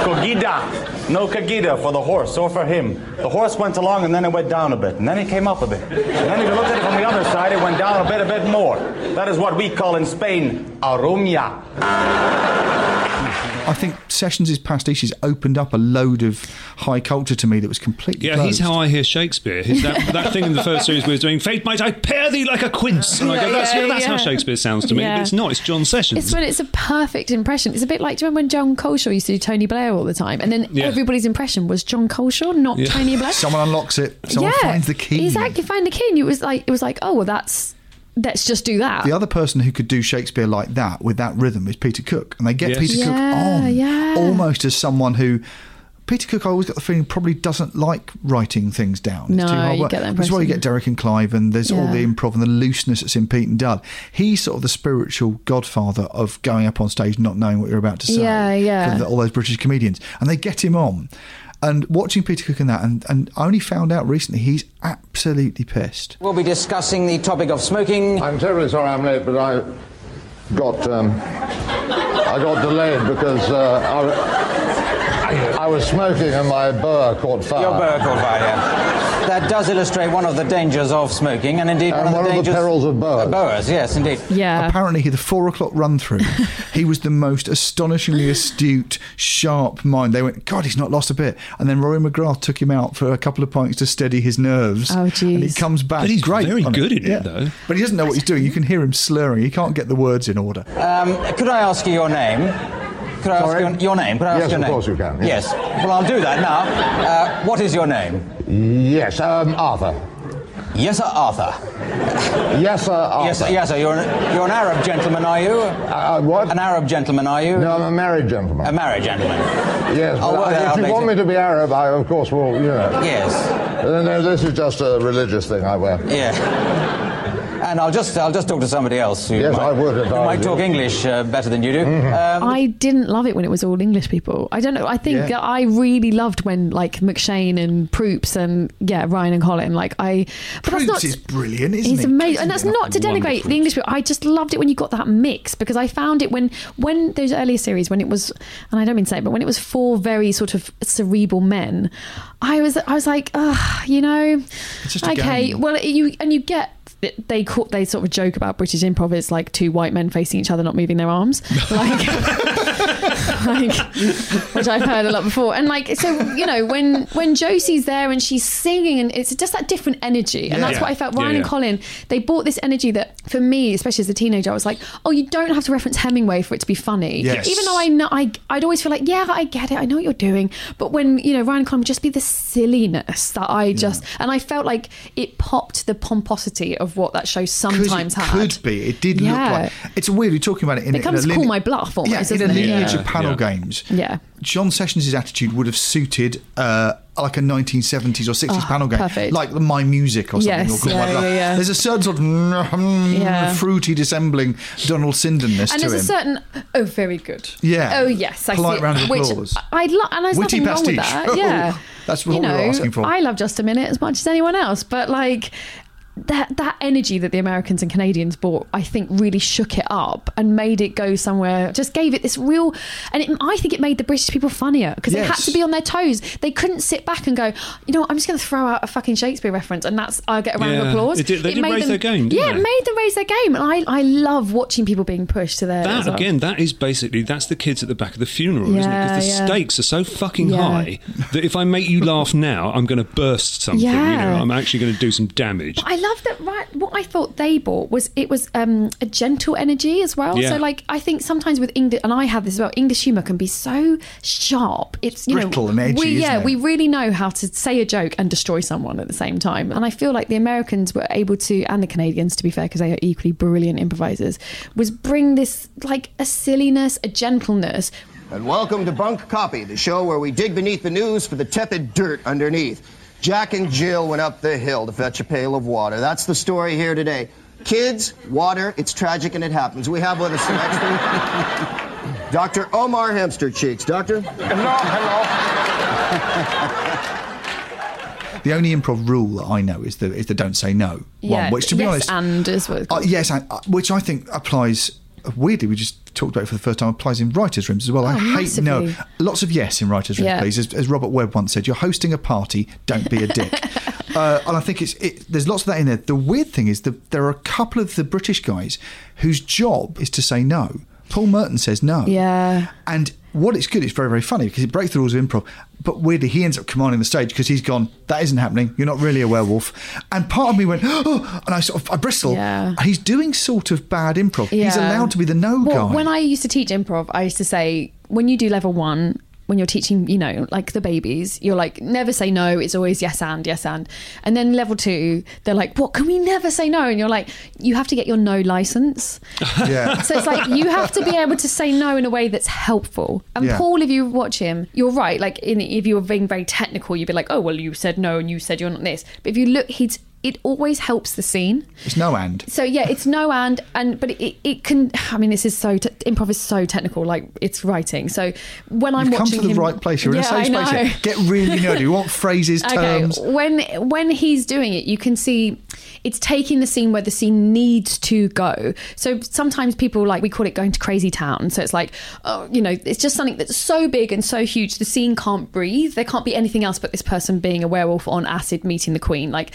Cogida. No Cogida for the horse or for him. The horse went along and then it went down a bit. And then it came up a bit. And then if you looked at it from the other side, it went down a bit, a bit more. That is what we call in Spain, arumia. I think Sessions' pastiches opened up a load of high culture to me that was completely Yeah, closed. He's how I hear Shakespeare. His, that, that thing in the first series we were doing, Fate might I pair thee like a quince. And I go, that's, yeah, that's yeah. how Shakespeare sounds to me. Yeah. But it's not, it's John Sessions. It's, when it's a perfect impression. It's a bit like, do you remember when John Coleshaw used to do Tony Blair all the time? And then yeah. everybody's impression was John Coleshaw, not yeah. Tony Blair. Someone unlocks it. Someone yeah, finds the key. Exactly, find the key. And it was like, it was like oh, well, that's... let's just do that. The other person who could do Shakespeare like that with that rhythm is Peter Cook, and they get yes. Peter yeah, Cook on yeah. almost as someone who Peter Cook, I always got the feeling, probably doesn't like writing things down. It's no, too hard work. You get that impression. That's why you get Derek and Clive, and there's yeah. all the improv and the looseness that's in Pete and Dud. He's sort of the spiritual godfather of going up on stage not knowing what you're about to say. Yeah, yeah. For all those British comedians, and they get him on. And watching Peter Cook in that, and, and I only found out recently he's absolutely pissed. We'll be discussing the topic of smoking. I'm terribly sorry I'm late, but I got um, I got delayed because uh, I, I was smoking and my burr caught fire. Your burr caught fire, yeah. That does illustrate one of the dangers of smoking, and indeed and one, one of the dangers... of the perils of boas. Uh, boas, yes, indeed. Yeah. Apparently, the four o'clock run-through, he was the most astonishingly astute, sharp mind. They went, God, he's not lost a bit. And then Rory McGrath took him out for a couple of pints to steady his nerves. Oh, jeez. And he comes back. But he's great, very good at it, yeah. though. But he doesn't know what he's doing. You can hear him slurring. He can't get the words in order. Um, could I ask you your name? Could I Sorry? ask you your name? Could I yes, ask your name? Yes, of course you can. Yes. yes. Well, I'll do that now. Uh, what is your name? Yes, um, Arthur. Yes, sir, Arthur. Yes, sir, Arthur. Yes, sir, yes, sir. You're an, you're an Arab gentleman, are you? Uh, what? An Arab gentleman, are you? No, I'm a married gentleman. A married gentleman. Yes, but I, if you later. want me to be Arab, I, of course, will, you know. Yes. No, no, this is just a religious thing I wear. Yeah. And I'll just I'll just talk to somebody else who yes, might, I would who might talk English uh, better than you do. Mm-hmm. Um, I didn't love it when it was all English people. I don't know. I think yeah. I really loved when like McShane and Proops and yeah Ryan and Colin. Like I, but Proops that's not, is brilliant, isn't he? He's amazing, and that's not to denigrate the English people. I just loved it when you got that mix, because I found it when when those earlier series when it was, and I don't mean to say it, but when it was four very sort of cerebral men, I was I was like, ugh, you know, it's just okay, a game. well you and you get. They call, they sort of joke about British improv. It's like two white men facing each other, not moving their arms, like, like, which I've heard a lot before. And like, so you know, when when Josie's there and she's singing, and it's just that different energy, and yeah, that's yeah. what I felt. Ryan yeah, yeah. and Colin, they brought this energy that for me, especially as a teenager, I was like, oh, you don't have to reference Hemingway for it to be funny. Yes. Even though I know, I, I'd always feel like, yeah, I get it. I know what you're doing. But when, you know, Ryan Klein would just be the silliness that I just... Yeah. And I felt like it popped the pomposity of what that show sometimes it had. It could be. It did yeah. look like... It's weird. We're talking about it in, it becomes in a... Line- call my bluff almost, yeah, isn't it? In a lineage yeah. of panel yeah. games. Yeah. John Sessions' attitude would have suited... Uh, like a nineteen seventies or sixties oh, panel game perfect. Like My Music or something yes, or yeah, like that. Yeah, yeah. There's a certain sort of yeah. fruity dissembling Donald Sindonness and to him, and there's a certain oh very good yeah oh yes I polite see round of applause I lo- and there's witty nothing pastiche. Wrong with that yeah oh, that's what you know, we were asking for. I love Just a Minute as much as anyone else, but like that that energy that the Americans and Canadians brought, I think, really shook it up and made it go somewhere, just gave it this real, and it, I think it made the British people funnier because yes. they had to be on their toes. They couldn't sit back and go, you know what, I'm just going to throw out a fucking Shakespeare reference and that's I'll get a round yeah. of applause. It did, they it did made raise them, their game, didn't yeah they? It made them raise their game, and I, I love watching people being pushed to their that well. Again, that is basically that's the kids at the back of the funeral yeah, isn't it, because the yeah. stakes are so fucking yeah. high that if I make you laugh now I'm going to burst something yeah. you know, I'm actually going to do some damage. I love that. Right, what I thought they bought was it was um, a gentle energy as well. Yeah. So, like, I think sometimes with English, and I have this as well, English humour can be so sharp. It's you brittle know, and edgy. We, yeah, isn't it? We really know how to say a joke and destroy someone at the same time. And I feel like the Americans were able to, and the Canadians, to be fair, because they are equally brilliant improvisers, was bring this like a silliness, a gentleness. And welcome to Bunk Copy, the show where we dig beneath the news for the tepid dirt underneath. Jack and Jill went up the hill to fetch a pail of water. That's the story here today. Kids, water, it's tragic and it happens. We have with us next Doctor Omar Hamster Cheeks. Doctor? No, hello. The only improv rule that I know is the is the don't say no yeah, one, which to be yes honest... And is what uh, yes, and... Uh, which I think applies... Weirdly, we just talked about it for the first time, applies in writers' rooms as well. Oh, I hate massively. No. Lots of yes in writers' rooms, yeah. please. As, as Robert Webb once said, you're hosting a party, don't be a dick. uh, and I think it's it, there's lots of that in there. The weird thing is that there are a couple of the British guys whose job is to say no. Paul Merton says no. Yeah. And what it's good, it's very, very funny because it breaks the rules of improv. But weirdly, he ends up commanding the stage because he's gone, that isn't happening. You're not really a werewolf. And part of me went, oh, and I sort of, I bristle. Yeah. He's doing sort of bad improv. Yeah. He's allowed to be the no well, guy. When I used to teach improv, I used to say, when you do level one, when you're teaching, you know, like the babies, you're like, never say no. It's always yes and, yes and. And then level two, they're like, what, can we never say no? And you're like, you have to get your no license. Yeah. So it's like, you have to be able to say no in a way that's helpful. And yeah. Paul, if you watch him, you're right. Like, in, if you were being very technical, you'd be like, oh, well, you said no and you said you're not this. But if you look, he's... It always helps the scene. It's no and. So yeah, it's no and, and but it, it can. I mean, this is so te- improv is so technical. Like it's writing. So when I'm You've watching, come to the him, right place. You're yeah, in a safe space. Here. Get really nerdy. You want phrases, terms. Okay. When when he's doing it, you can see it's taking the scene where the scene needs to go. So sometimes people like we call it going to crazy town. So it's like, oh, you know, it's just something that's so big and so huge the scene can't breathe. There can't be anything else but this person being a werewolf on acid meeting the Queen. Like.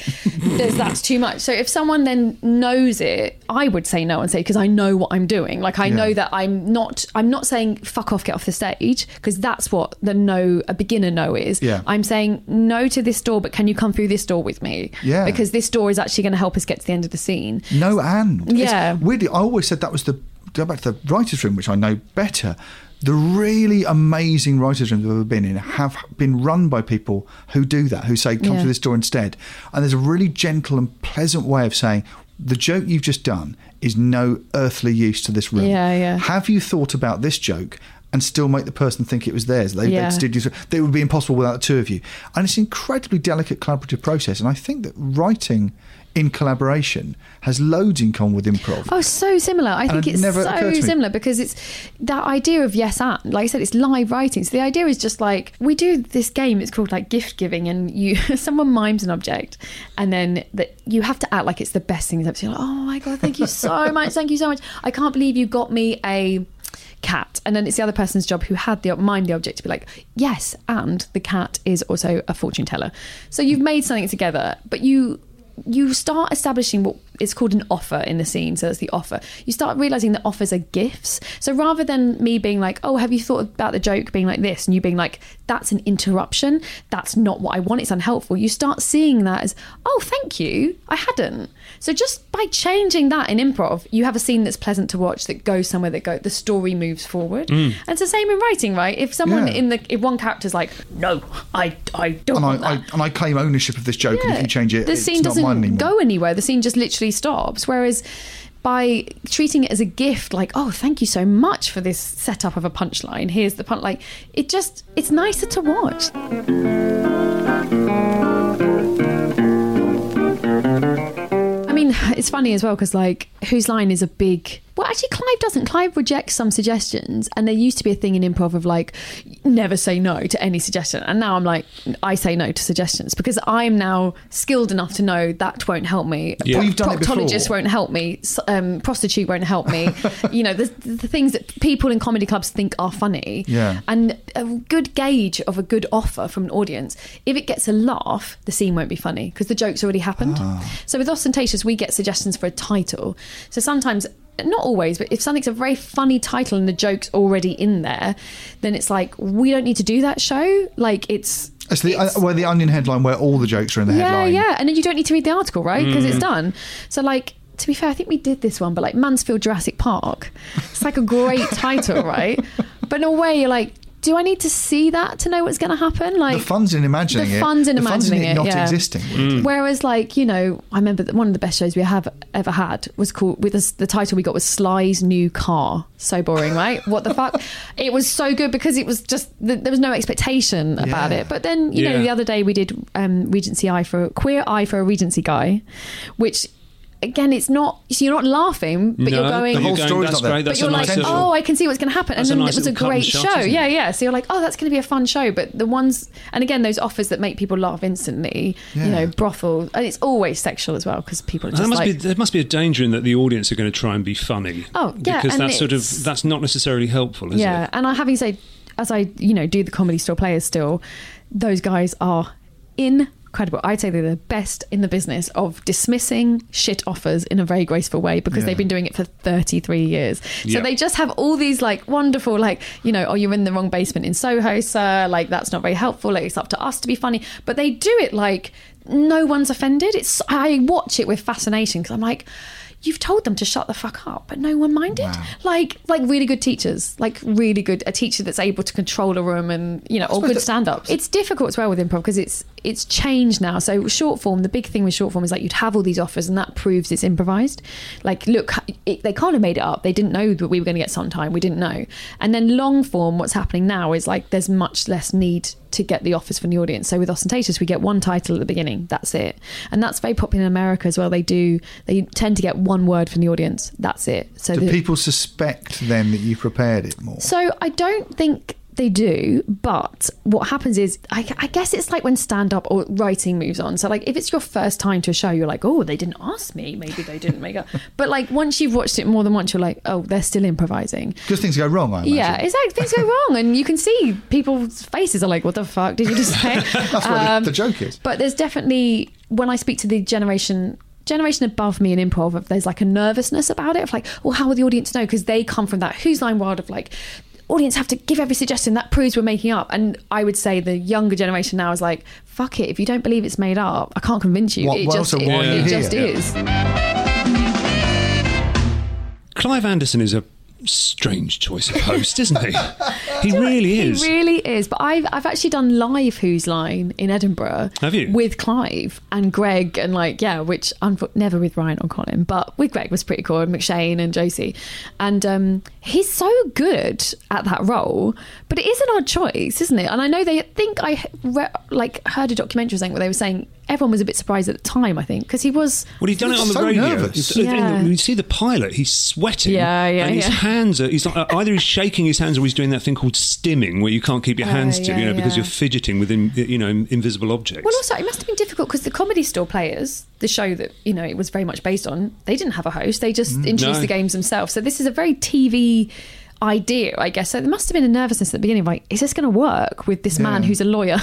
That's too much. So if someone then knows it, I would say no and say, because I know what I'm doing. Like I yeah. know that I'm not I'm not saying fuck off, get off the stage, because that's what the no a beginner no is. Yeah. I'm saying no to this door, but can you come through this door with me? Yeah. Because this door is actually going to help us get to the end of the scene. No and. Yeah. It's, weirdly, I always said that was the go back to the writer's room, which I know better. The really amazing writers' rooms I've ever been in have been run by people who do that, who say, come yeah. to this door instead. And there's a really gentle and pleasant way of saying, the joke you've just done is no earthly use to this room. Yeah, yeah. Have you thought about this joke and still make the person think it was theirs? They, yeah. they'd still, they would be impossible without the two of you. And it's an incredibly delicate collaborative process. And I think that writing... in collaboration has loads in common with improv. Oh, so similar. I think it's so similar because it's that idea of yes and. Like I said, it's live writing. So the idea is just like, we do this game, it's called like gift giving, and you someone mimes an object and then that you have to act like it's the best thing. So you're like, oh my God, thank you so much. Thank you so much. I can't believe you got me a... cat. And then it's the other person's job who had the mind the object to be like, yes, and the cat is also a fortune teller. So you've made something together, but you you start establishing what it's called an offer in the scene, so it's the offer. You start realising that offers are gifts. So rather than me being like, oh, have you thought about the joke being like this? And you being like, that's an interruption. That's not what I want. It's unhelpful. You start seeing that as, oh, thank you. I hadn't. So just by changing that in improv, you have a scene that's pleasant to watch, that goes somewhere, that go, the story moves forward. Mm. And it's the same in writing, right? If someone yeah. in the, if one character's like, no, I, I don't and want I, that. I, and I claim ownership of this joke. Yeah. And if you change it, the it's scene doesn't not mine anymore. Go anywhere. The scene just literally stops. Whereas by treating it as a gift, like, oh, thank you so much for this setup of a punchline. Here's the punch. Like, it just, it's nicer to watch. I mean, it's funny as well because, like, Whose Line is a big... Well, actually, Clive doesn't. Clive rejects some suggestions. And there used to be a thing in improv of like, never say no to any suggestion. And now I'm like, I say no to suggestions because I'm now skilled enough to know that won't help me. Yeah. Pro- We've done proctologist it won't help me. Um, prostitute won't help me. You know, the, the things that people in comedy clubs think are funny. Yeah. And a good gauge of a good offer from an audience, if it gets a laugh, the scene won't be funny because the joke's already happened. Ah. So with Austentatious, we get suggestions for a title. So sometimes... not always, but if something's a very funny title and the joke's already in there, then it's like, we don't need to do that show. Like, it's... It's the, it's, uh, well, the Onion headline where all the jokes are in the yeah, headline. Yeah, yeah. And then you don't need to read the article, right? Because mm. it's done. So, like, to be fair, I think we did this one, but, like, Mansfield Jurassic Park. It's, like, a great title, right? But in a way, you're like, do I need to see that to know what's going to happen? Like, the fun's in imagining it. The fun's in it. imagining the fun's in it, it, not yeah. existing. Mm. Whereas, like, you know, I remember that one of the best shows we have ever had was called, with the, the title we got was Sly's New Car. So boring, right? What the fuck? It was so good because it was just, the, there was no expectation yeah. about it. But then, you yeah. know, the other day we did um, Regency Eye for, Queer Eye for a Regency Guy, which... Again, it's not, so you're not laughing, but no, you're going, the whole going, story's not there. But you're like, nice oh, little, I can see what's going to happen. And then nice it was a great show. Shot, yeah, yeah. So you're like, oh, that's going to be a fun show. But the ones, and again, those offers that make people laugh instantly, yeah. you know, brothel. And it's always sexual as well because people are just there must like... Be, there must be a danger in that the audience are going to try and be funny. Oh, yeah. Because that's sort of, that's not necessarily helpful, is yeah, it? Yeah. And I, having said, as I, you know, do the Comedy Store Players still, those guys are in... incredible. I'd say they're the best in the business of dismissing shit offers in a very graceful way because yeah. they've been doing it for thirty-three years. So yep. they just have all these like wonderful, like, you know, oh, you're in the wrong basement in Soho, sir. Like, that's not very helpful. Like, it's up to us to be funny. But they do it like no one's offended. It's I watch it with fascination because I'm like, you've told them to shut the fuck up, but no one minded. Wow. Like, like really good teachers, like really good, a teacher that's able to control a room and, you know, or good stand-ups. It's difficult as well with improv because it's it's changed now. So short form, the big thing with short form is like you'd have all these offers and that proves it's improvised. Like, look, it, they can't have made it up. They didn't know that we were going to get Sondheim. We didn't know. And then long form, what's happening now is like there's much less need to get the offers from the audience. So with Austentatious, we get one title at the beginning. That's it. And that's very popular in America as well. They do, they tend to get one word from the audience. That's it. So do the, people suspect then that you prepared it more? So I don't think they do, but what happens is, I, I guess it's like when stand-up or writing moves on. So like if it's your first time to a show, you're like, oh, they didn't ask me. Maybe they didn't make up. But like once you've watched it more than once, you're like, oh, they're still improvising. Because things go wrong, I imagine. Yeah, exactly. Things go wrong. And you can see people's faces are like, what the fuck did you just say? That's what um, the, the joke is. But there's definitely, when I speak to the generation... generation above me in improv, there's like a nervousness about it of like, well, how will the audience know? Because they come from that Whose Line world of like, audience have to give every suggestion that proves we're making up. And I would say the younger generation now is like, fuck it, if you don't believe it's made up, I can't convince you. What, it just, it, yeah. it just yeah. is. Clive Anderson is a strange choice of host, isn't he? He really is. He really is. But I've I've actually done live Whose Line in Edinburgh. Have you? With Clive and Greg and like, yeah, which never with Ryan or Colin, but with Greg was pretty cool, and McShane and Josie. And um, he's so good at that role, but it is an odd choice, isn't it? And I know they think I re- like heard a documentary or something where they were saying everyone was a bit surprised at the time, I think, because he was... Well, he'd done he it on the so radio. Yeah. You see the pilot, he's sweating. Yeah, yeah, and his yeah. hands are... He's not, either he's shaking his hands or he's doing that thing called stimming, where you can't keep your uh, hands yeah, to, you know, yeah. because you're fidgeting with, in, you know, invisible objects. Well, also, it must have been difficult because the Comedy Store Players, the show that, you know, it was very much based on, they didn't have a host. They just mm, introduced no. the games themselves. So this is a very T V... idea, I guess. So there must have been a nervousness at the beginning, like, is this going to work with this yeah. man who's a lawyer?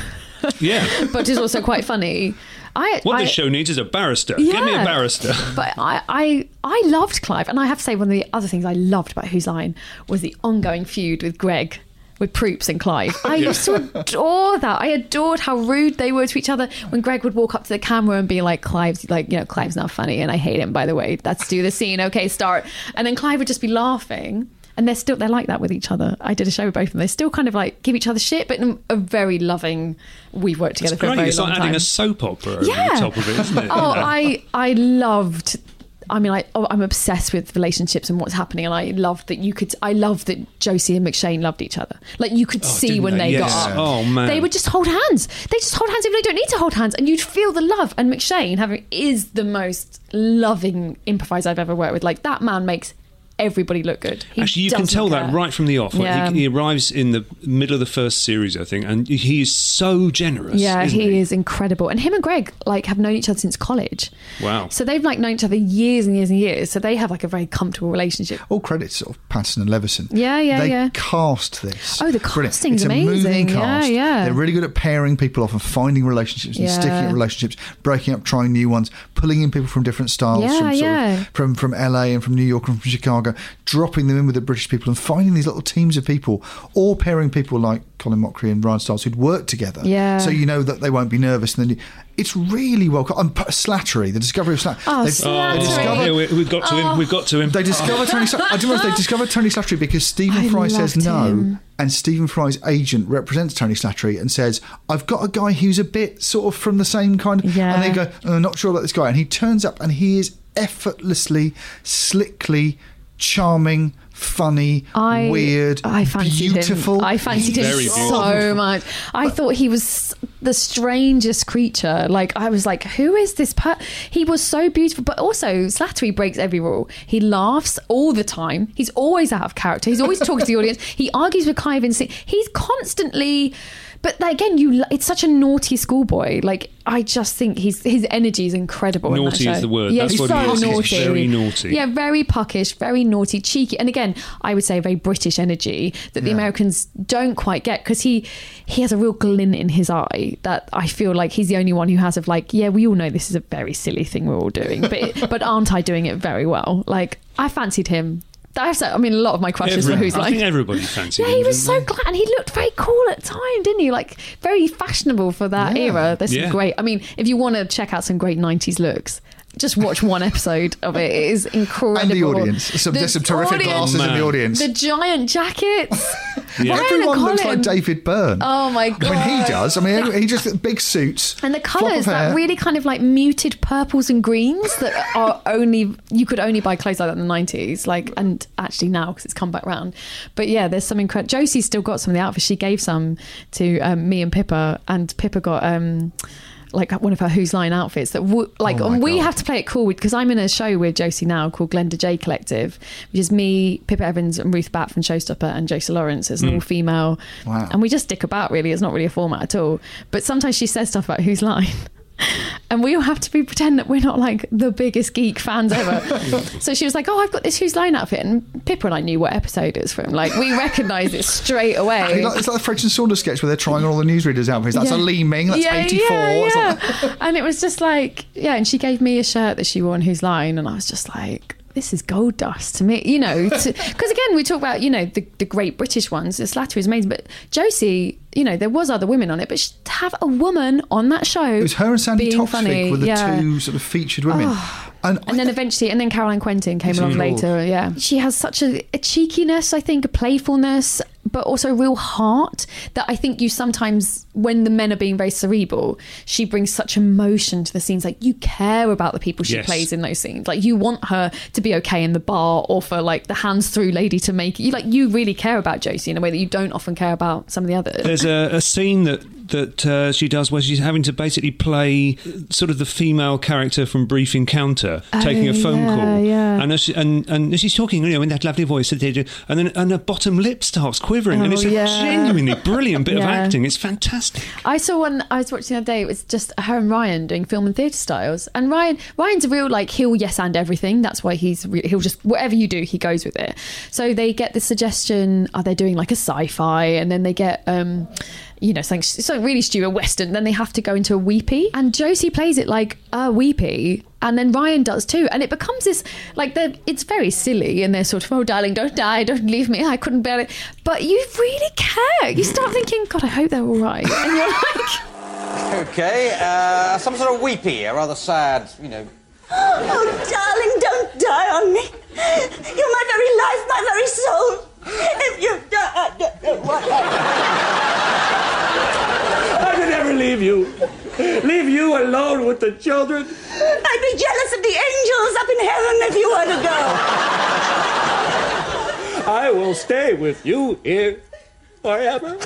Yeah. But it's also quite funny. I, what I, this show needs is a barrister. Yeah, give me a barrister. But I, I I loved Clive. And I have to say, one of the other things I loved about Whose Line was the ongoing feud with Greg, with Proops and Clive. I yeah. used to adore that. I adored how rude they were to each other when Greg would walk up to the camera and be like, Clive's like, you know, Clive's not funny and I hate him, by the way. Let's do the scene. Okay, start. And then Clive would just be laughing. And they're still, they're like that with each other. I did a show with both of them. They still kind of like give each other shit, but in a very loving, we've worked together for a very long time. It's like adding a soap opera yeah. over the top of it, isn't it? Oh, I, I loved, I mean, I, oh, I'm obsessed with relationships and what's happening. And I loved that you could, I loved that Josie and McShane loved each other. Like you could oh, see when they, they yes. got up. Oh, man. They would just hold hands. They just hold hands if they don't need to hold hands. And you'd feel the love. And McShane having is the most loving improviser I've ever worked with. Like that man makes everybody look good. He Actually, you can tell care. that right from the off. Yeah. Like he, he arrives in the middle of the first series, I think, and he is so generous. Yeah, isn't he, he is incredible. And him and Greg like have known each other since college. Wow. So they've like known each other years and years and years. So they have like a very comfortable relationship. All credits sort of Patterson and Leveson. Yeah, yeah, they yeah. They cast this. Oh, the casting's amazing. It's a moving cast. Yeah, yeah. They're really good at pairing people off and finding relationships and yeah. sticking at relationships, breaking up, trying new ones, pulling in people from different styles, yeah, from, sort yeah. of, from from L A and from New York and from Chicago, dropping them in with the British people and finding these little teams of people, or pairing people like Colin Mochrie and Ryan Stiles who'd work together. Yeah. So you know that they won't be nervous. And then you, it's really well. And Slattery, the discovery of Slattery. Oh, Slattery. Oh, yeah, we, we've got to oh. him. We've got to him. They discover oh. Tony. I do remember they discovered Tony Slattery because Stephen Fry says no. Him. And Stephen Fry's agent represents Tony Slattery and says, I've got a guy who's a bit sort of from the same kind of... Yeah. And they go, oh, I'm not sure about this guy. And he turns up and he is effortlessly, slickly... charming, funny, I, weird, I fancied beautiful. Him. I fancied him so much. I thought he was the strangest creature. Like, I was like, who is this per-? He was so beautiful. But also, Slattery breaks every rule. He laughs all the time. He's always out of character. He's always talking to the audience. He argues with Clive and Steve. He's constantly... But again, you it's such a naughty schoolboy. Like, I just think he's, his energy is incredible. Naughty in is the word. Yeah, that's what so he is. Naughty. He's very naughty. Yeah, very puckish, very naughty, cheeky. And again, I would say a very British energy that the yeah. Americans don't quite get, because he, he has a real glint in his eye that I feel like he's the only one who has of like, yeah, we all know this is a very silly thing we're all doing, but, it, but aren't I doing it very well? Like, I fancied him. I mean, a lot of my crushes were Whose Line. I think everybody fancied him. Yeah, he was so glad. And he looked very cool at the time, didn't he? Like, very fashionable for that yeah. era. There's some yeah. great... I mean, if you want to check out some great nineties looks... Just watch one episode of it. It is incredible. And the audience. Some, the there's some terrific audience, glasses oh, in the audience. The giant jackets. yeah. Everyone looks like David Byrne. Oh, my God. When he does. I mean, he just... Big suits. And the colours, that really kind of like muted purples and greens that are only... You could only buy clothes like that in the nineties. Like, and actually now, because it's come back round. But yeah, there's some incredible... Josie's still got some of the outfits. She gave some to um, me and Pippa. And Pippa got... Um, like one of her Whose Line outfits that w- like oh and we God. have to play it cool because I'm in a show with Josie now called Glenda J Collective, which is me, Pippa Evans and Ruth Bratt from Showstopper and Josie Lawrence. It's an mm. all female wow. and we just dick about, really. It's not really a format at all, but sometimes she says stuff about Whose Line and we all have to be pretend that we're not like the biggest geek fans ever. So she was like, oh, I've got this Whose Line outfit, and Pippa and I knew what episode it's from. Like, we recognise it straight away. It's like, it's like the French and Saunders sketch where they're trying all the newsreaders' outfits. That's yeah. a Lee Ming, that's yeah, eighty-four. Yeah, yeah. Like... And it was just like, yeah, and she gave me a shirt that she wore on Whose Line, and I was just like, this is gold dust to me, you know, because again, we talk about, you know, the, the great British ones. Slattery is amazing, but Josie, you know, there was other women on it, but she, to have a woman on that show, it was her and Sandy Toksvig were the yeah. two sort of featured women. Oh. And, and then th- eventually, and then Caroline Quentin came along later. Yeah, she has such a, a cheekiness, I think, a playfulness, but also a real heart that I think you sometimes, when the men are being very cerebral, she brings such emotion to the scenes. Like, you care about the people she yes. plays in those scenes. Like, you want her to be okay in the bar, or for like the hands through lady to make you like you really care about Josie in a way that you don't often care about some of the others. There's a, a scene that that uh, she does where she's having to basically play sort of the female character from Brief Encounter. Oh, taking a phone yeah, call yeah. and, she, and and she's talking, you know, in that lovely voice that they do, and then and her bottom lip starts quivering, oh, and it's a yeah. genuinely brilliant bit yeah. of acting. It's fantastic. I saw one I was watching the other day. It was just her and Ryan doing film and theatre styles, and Ryan Ryan's a real like he'll yes and everything. That's why he's re- he'll just whatever you do, he goes with it. So they get the suggestion, are they doing like a sci-fi, and then they get um you know, something, something really stupid, a Western, then they have to go into a weepy. And Josie plays it like a weepy. And then Ryan does too. And it becomes this, like, they're, it's very silly. And they're sort of, oh, darling, don't die. Don't leave me. I couldn't bear it. But you really care. You start thinking, God, I hope they're all right. And you're like... OK, uh, some sort of weepy, a rather sad, you know... Oh, darling, don't die on me. You're my very life, my very soul. If you die, I don't know what I... I could never leave you. Leave you alone with the children. I'd be jealous of the angels up in heaven if you were to go. I will stay with you here forever.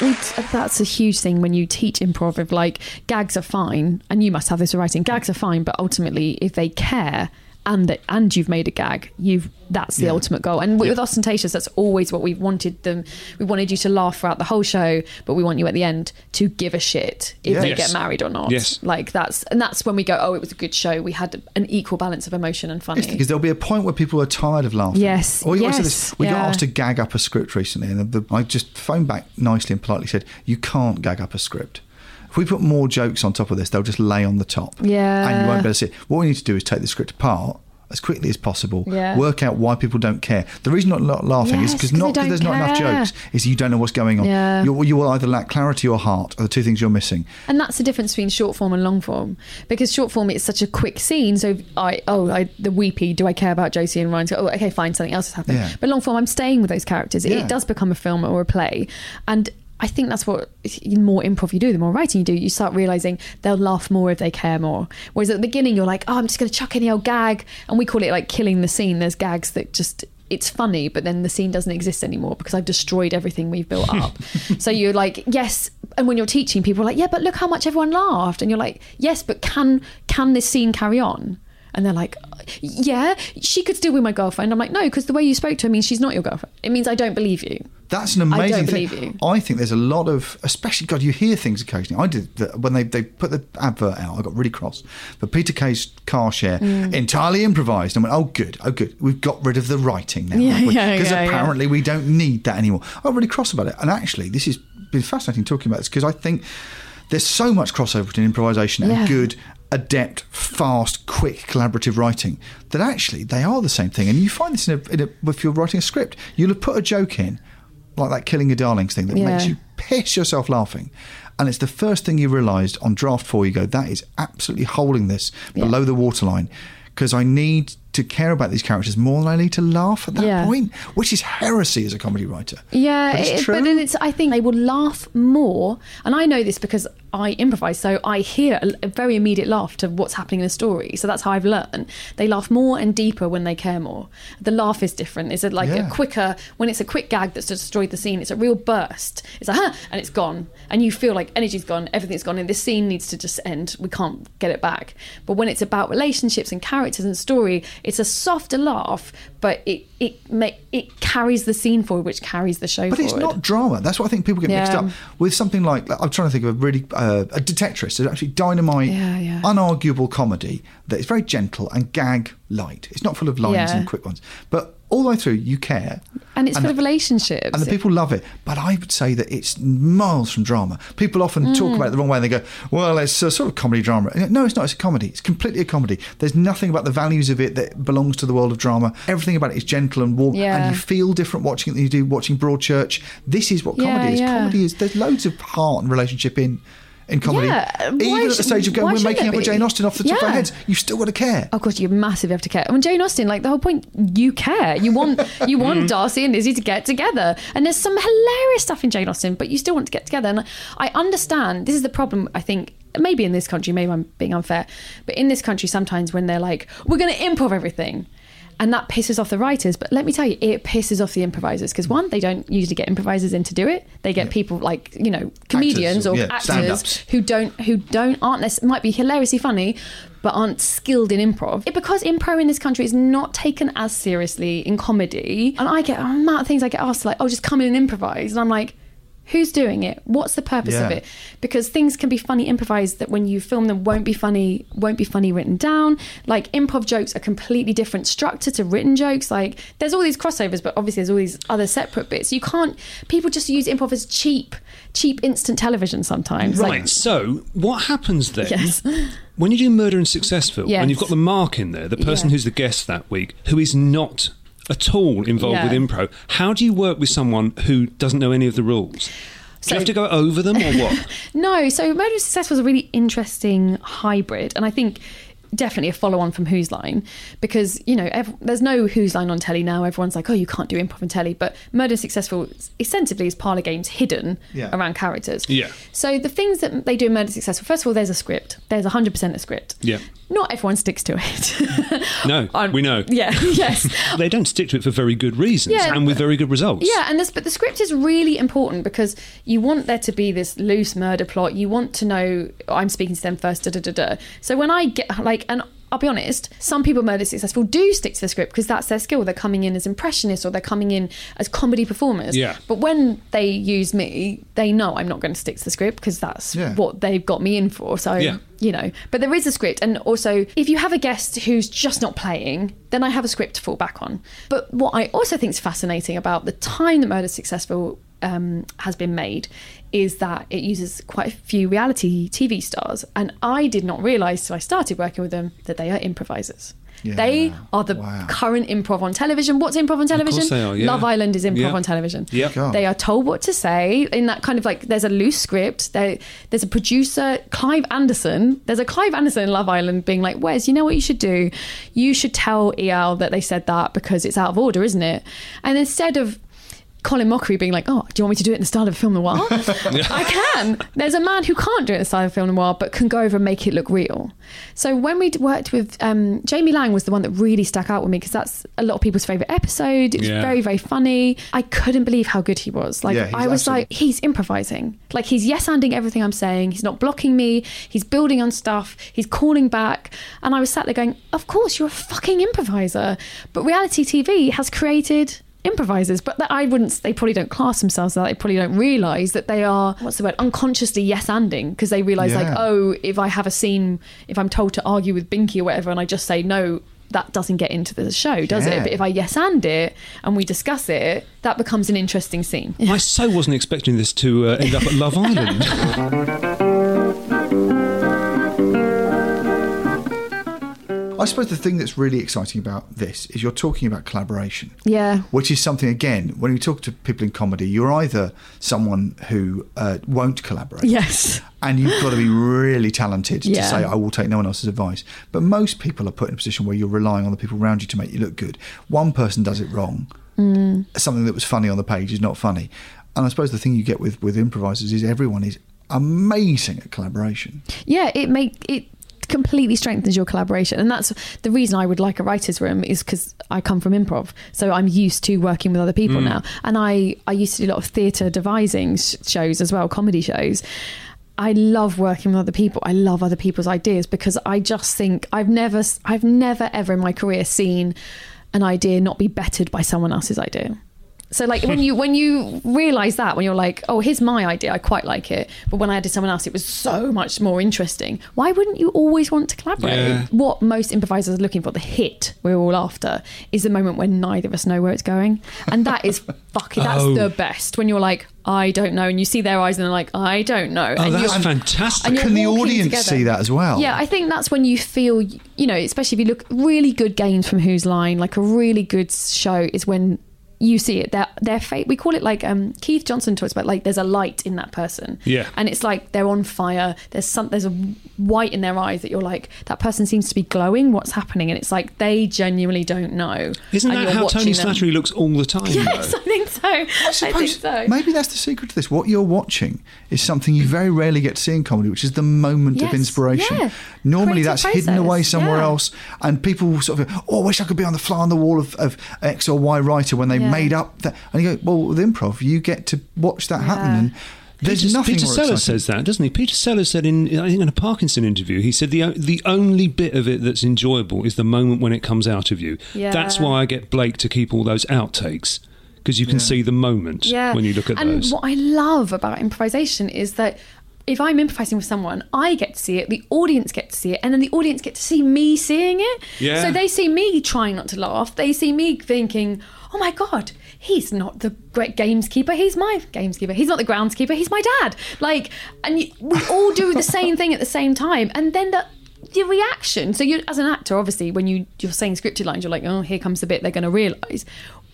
We, that's a huge thing when you teach improv, of like, gags are fine, and you must have this writing, gags are fine, but ultimately if they care and that, and you've made a gag, you've that's the yeah. ultimate goal. And with yeah. Austentatious, that's always what we've wanted them. We wanted you to laugh throughout the whole show, but we want you at the end to give a shit if yes. they yes. get married or not. Yes. Like that's and that's when we go, oh, it was a good show. We had an equal balance of emotion and funny. Yes, because there'll be a point where people are tired of laughing. Yes. Or you yes. This, we yeah. got asked to gag up a script recently, and the, the, I just phoned back nicely and politely said, you can't gag up a script. If we put more jokes on top of this, they'll just lay on the top. Yeah. And you won't be able to see it. What we need to do is take the script apart as quickly as possible, yeah. work out why people don't care. The reason not, not laughing yes, is because not because there's care. not enough jokes, is you don't know what's going on. Yeah. You, you will either lack clarity or heart, are the two things you're missing. And that's the difference between short form and long form, because short form it's such a quick scene, so I oh I, the weepy, do I care about Josie and Ryan? So, oh, okay, fine, something else has happened. Yeah. But long form, I'm staying with those characters. Yeah. It does become a film or a play. And I think that's what, the more improv you do, the more writing you do, you start realising they'll laugh more if they care more. Whereas at the beginning, you're like, oh, I'm just going to chuck any old gag. And we call it like killing the scene. There's gags that just, it's funny, but then the scene doesn't exist anymore because I've destroyed everything we've built up. So you're like, yes. And when you're teaching, people are like, yeah, but look how much everyone laughed. And you're like, yes, but can can this scene carry on? And they're like, yeah, she could still be my girlfriend. I'm like, no, because the way you spoke to her means she's not your girlfriend. It means I don't believe you. That's an amazing I don't thing. Believe you. I think there's a lot of, especially, God, you hear things occasionally. I did, the, when they, they put the advert out, I got really cross. But Peter Kay's car share, mm. entirely improvised. I went, oh, good, oh, good. We've got rid of the writing now. Because yeah, yeah, yeah, apparently yeah. we don't need that anymore. I'm really cross about it. And actually, this has been fascinating talking about this, because I think there's so much crossover between improvisation and yeah. good, adept, fast, quick, collaborative writing, that actually they are the same thing. And you find this in a, in a, if you're writing a script, you'll have put a joke in, like that killing your darlings thing that yeah. makes you piss yourself laughing. And it's the first thing you realised on draft four, you go, that is absolutely holding this yeah. below the waterline, because I need to care about these characters more than I need to laugh at that yeah. point, which is heresy as a comedy writer. Yeah, but it's, it, true. But it's I think they will laugh more, and I know this because I improvise, so I hear a very immediate laugh to what's happening in the story. So that's how I've learned. They laugh more and deeper when they care more. The laugh is different. It's like yeah. a quicker, when it's a quick gag that's destroyed the scene, it's a real burst. It's like, huh, and it's gone. And you feel like energy's gone, everything's gone, and this scene needs to just end. We can't get it back. But when it's about relationships and characters, and story, it's a softer laugh, but it it ma- it carries the scene forward, which carries the show but forward. But it's not drama. That's what I think people get yeah. mixed up with. Something like, I'm trying to think of a really uh, a Detectress, it's actually dynamite yeah, yeah. unarguable comedy that is very gentle and gag light. It's not full of lines yeah. and quick ones, but all the way through you care, and it's and for the, the relationships, and the people love it. But I would say that it's miles from drama. People often mm. talk about it the wrong way, and they go, well, it's a sort of comedy drama. No, it's not. It's a comedy. It's completely a comedy. There's nothing about the values of it that belongs to the world of drama. Everything about it is gentle and warm, yeah. and you feel different watching it than you do watching Broadchurch. This is what comedy yeah, is yeah. Comedy is, there's loads of heart and relationship in in comedy, yeah. even why at the stage of going, we're making up a Jane Austen off the top yeah. of our heads, you've still got to care. Oh, God, you massively have to care. I mean, Jane Austen, like, the whole point, you care. You want you want Darcy and Lizzie to get together. And there's some hilarious stuff in Jane Austen, but you still want to get together. And I understand, this is the problem, I think, maybe in this country, maybe I'm being unfair, but in this country sometimes when they're like, we're going to improv everything. And that pisses off the writers. But let me tell you, it pisses off the improvisers. Because one, they don't usually get improvisers in to do it. They get yeah. people like, you know, comedians actors, or yeah, actors stand-ups. who don't, who don't, aren't, this might be hilariously funny, but aren't skilled in improv. It, because improv in this country is not taken as seriously in comedy. And I get a amount of things I get asked, like, oh, just come in and improvise. And I'm like, Who's doing it? What's the purpose yeah. of it? Because things can be funny improvised that when you film them won't be funny, won't be funny written down. Like improv jokes are completely different structure to written jokes. Like there's all these crossovers, but obviously there's all these other separate bits. You can't, people just use improv as cheap, cheap instant television sometimes. Right. Like, so what happens then? Yes. When you do Murder and Successful, yes. when you've got the mark in there, the person yeah. who's the guest that week, who is not at all involved yeah. with improv, how do you work with someone who doesn't know any of the rules? So, do you have to go over them or what? No, so Murder and Successful is a really interesting hybrid, and I think definitely a follow-on from Whose Line, because, you know, ev- there's no Whose Line on telly now. Everyone's like, oh, you can't do improv on telly, but Murder is Successful essentially is parlour games hidden yeah. around characters. Yeah. So the things that they do in Murder is Successful, first of all, there's a script. There's one hundred percent a script. Yeah. Not everyone sticks to it. No, um, we know. Yeah, yes. They don't stick to it for very good reasons yeah, and with very good results. Yeah, and this, but the script is really important because you want there to be this loose murder plot. You want to know, oh, I'm speaking to them first, da-da-da-da. So when I get, like, and I'll be honest, some people Murder Successful do stick to the script because that's their skill. They're coming in as impressionists or they're coming in as comedy performers. Yeah. But when they use me, they know I'm not going to stick to the script because that's yeah. what they've got me in for. So, yeah. you know, but there is a script. And also, if you have a guest who's just not playing, then I have a script to fall back on. But what I also think is fascinating about the time that Murder Successful um, has been made is that it uses quite a few reality T V stars, and I did not realise till I started working with them that they are improvisers. Yeah. They are the wow. current improv on television. What's improv on television? Of course they are, yeah. Love Island is improv yeah. on television. Yeah. God. They are told what to say in that kind of like, there's a loose script. They, there's a producer, Clive Anderson. There's a Clive Anderson in Love Island being like, Wes, you know what you should do? You should tell E L that they said that because it's out of order, isn't it? And instead of Colin Mochrie being like, oh, do you want me to do it in the style of film noir? yeah. I can. There's a man who can't do it in the style of film noir, but can go over and make it look real. So when we worked with um, Jamie Lang was the one that really stuck out with me because that's a lot of people's favourite episode. It was yeah. very, very funny. I couldn't believe how good he was. Like yeah, I was absolutely- like, he's improvising. Like he's yes-anding everything I'm saying. He's not blocking me. He's building on stuff. He's calling back. And I was sat there going, of course, you're a fucking improviser. But reality T V has created improvisers, but that I wouldn't, they probably don't class themselves that, they probably don't realise that they are, what's the word, unconsciously yes-anding, because they realise yeah. like, oh, if I have a scene, if I'm told to argue with Binky or whatever and I just say no, that doesn't get into the show, does yeah. it? But if I yes-and it and we discuss it, that becomes an interesting scene. I so wasn't expecting this to uh, end up at Love Island. I suppose the thing that's really exciting about this is you're talking about collaboration. Yeah. Which is something, again, when you talk to people in comedy, you're either someone who uh, won't collaborate. Yes. And you've got to be really talented yeah. to say, I will take no one else's advice. But most people are put in a position where you're relying on the people around you to make you look good. One person does it wrong. Mm. Something that was funny on the page is not funny. And I suppose the thing you get with, with improvisers is everyone is amazing at collaboration. Yeah, it make it... completely strengthens your collaboration, and that's the reason I would like a writer's room, is because I come from improv, so I'm used to working with other people mm. now, and I, I used to do a lot of theatre devising sh- shows as well, comedy shows. I love working with other people. I love other people's ideas because I just think I've never I've never ever in my career seen an idea not be bettered by someone else's idea. So like when you when you realise that, when you're like, oh, here's my idea, I quite like it, but when I added someone else, it was so much more interesting. Why wouldn't you always want to collaborate? Yeah. What most improvisers are looking for, the hit we're all after, is the moment when neither of us know where it's going. And that is fucking, that's oh. the best, when you're like, I don't know, and you see their eyes and they're like, I don't know. Oh, and that's you're, fantastic. And can the audience together. See that as well? Yeah, I think that's when you feel, you know, especially if you look, really good games from Whose Line, like a really good show is when... you see it, their, their fate. We call it like, um, Keith Johnson talks about like there's a light in that person. Yeah. And it's like they're on fire. There's some, there's a white in their eyes that you're like, that person seems to be glowing. What's happening? And it's like they genuinely don't know. Isn't that how Tony Slattery looks all the time? Yes, though? I think so. I, suppose I think so. Maybe that's the secret to this. What you're watching is something you very rarely get to see in comedy, which is the moment yes, of inspiration. Yeah. Normally Creative that's process. Hidden away somewhere yeah. else, and people sort of go, oh, I wish I could be on the fly on the wall of, of X or Y writer when they. Yeah. Made up that, and you go, well, with improv, you get to watch that happen. Yeah. And there's Peter, nothing. Peter Sellers says that, doesn't he? Peter Sellers said in, I think, in a Parkinson interview, he said the the only bit of it that's enjoyable is the moment when it comes out of you. Yeah. That's why I get Blake to keep all those outtakes. because you can yeah. see the moment yeah. when you look at and those. And what I love about improvisation is that if I'm improvising with someone, I get to see it, the audience get to see it, and then the audience get to see me seeing it. Yeah. So they see me trying not to laugh. They see me thinking, oh my God, he's not the great gameskeeper, he's my gameskeeper. He's not the groundskeeper, he's my dad. Like, and you, we all do the same thing at the same time. And then the the reaction. So you, as an actor, obviously, when you, you're saying scripted lines, you're like, oh, here comes the bit they're going to realise.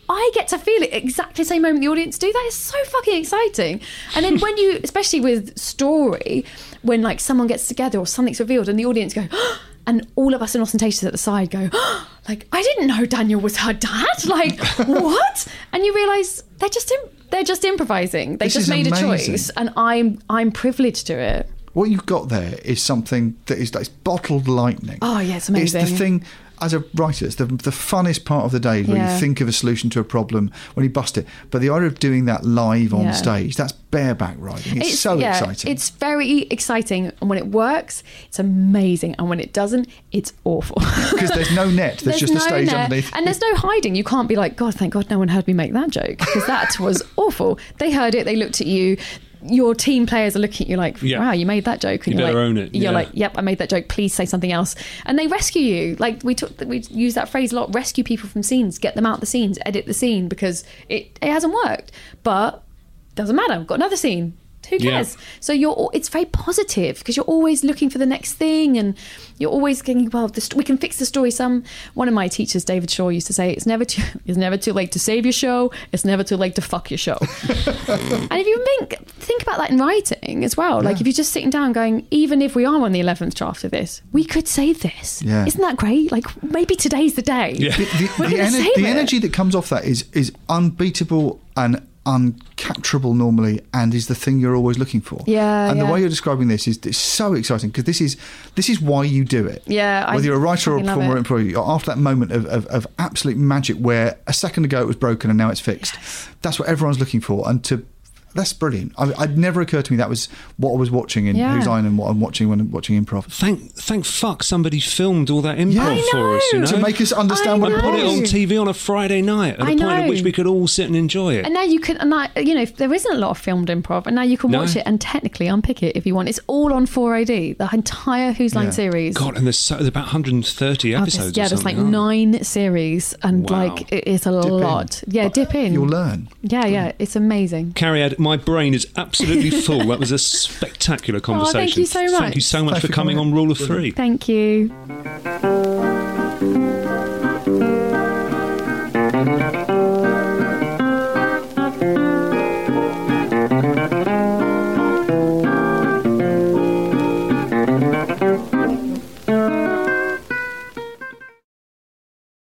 I get to feel it exactly the same moment the audience do. That is so fucking exciting. And then when you, especially with story, when like someone gets together or something's revealed and the audience go, oh, and all of us in Austentatious at the side go, oh, like, I didn't know Daniel was her dad. Like, what? And you realise they're just imp- they're just improvising. They this just made amazing. a choice, and I'm I'm privileged to it. What you've got there is something that is that's bottled lightning. Oh yeah, it's amazing. It's the thing. As a writer, it's the, the funnest part of the day when yeah. you think of a solution to a problem, when you bust it. But the idea of doing that live on yeah. stage, that's bareback riding. It's, it's so yeah, exciting. It's very exciting. And when it works, it's amazing. And when it doesn't, it's awful. Because there's no net. There's, there's just no the stage net. underneath. And there's no hiding. You can't be like, God, thank God no one heard me make that joke. Because that was awful. They heard it. They looked at you. Your team players are looking at you like, wow, you made that joke. And you you're better like, own it. You're yeah. like, yep, I made that joke. Please say something else. And they rescue you. Like, we took, we use that phrase a lot, rescue people from scenes, get them out the scenes, edit the scene, because it, it hasn't worked. But doesn't matter. We've got another scene. Who cares? Yeah. So you're. It's very positive because you're always looking for the next thing, and you're always thinking, well, this, we can fix the story. Some one of my teachers, David Shaw, used to say, "It's never too. It's never too late to save your show. It's never too late to fuck your show." And if you think think about that in writing as well, yeah. like if you're just sitting down going, even if we are on the eleventh draft of this, we could save this. Yeah. Isn't that great? Like maybe today's the day. Yeah. The, the, the, ener- the energy that comes off that is is unbeatable and uncapturable normally, and is the thing you're always looking for. Yeah, and yeah. the way you're describing this is it's so exciting because this is this is why you do it. Yeah, whether I you're a writer or a performer or employee, after that moment of, of, of absolute magic where a second ago it was broken and now it's fixed. Yes. That's what everyone's looking for, and to that's brilliant. I, I'd never occurred to me that was what I was watching in yeah. Whose Line and what I'm watching when I'm watching improv. Thank, thank fuck somebody filmed all that improv yeah, for us, you know, to make us understand I what know. It was. And put it on T V on a Friday night at I a know. point at which we could all sit and enjoy it. And now you can, and I, you know, there isn't a lot of filmed improv, and now you can no. watch it and technically unpick it if you want. It's all on four A D, the entire Whose Line yeah. series. God, and there's, so, there's about one hundred thirty episodes. Oh, there's, yeah, or there's like nine series, and wow. like it is a dip lot. In. Yeah, but dip in. You'll learn. Yeah, yeah, it's amazing. Cariad, my brain is absolutely full. That was a spectacular conversation. Oh, thank you so much. Thank you so much Thanks for coming on Rule of Three. Thank you.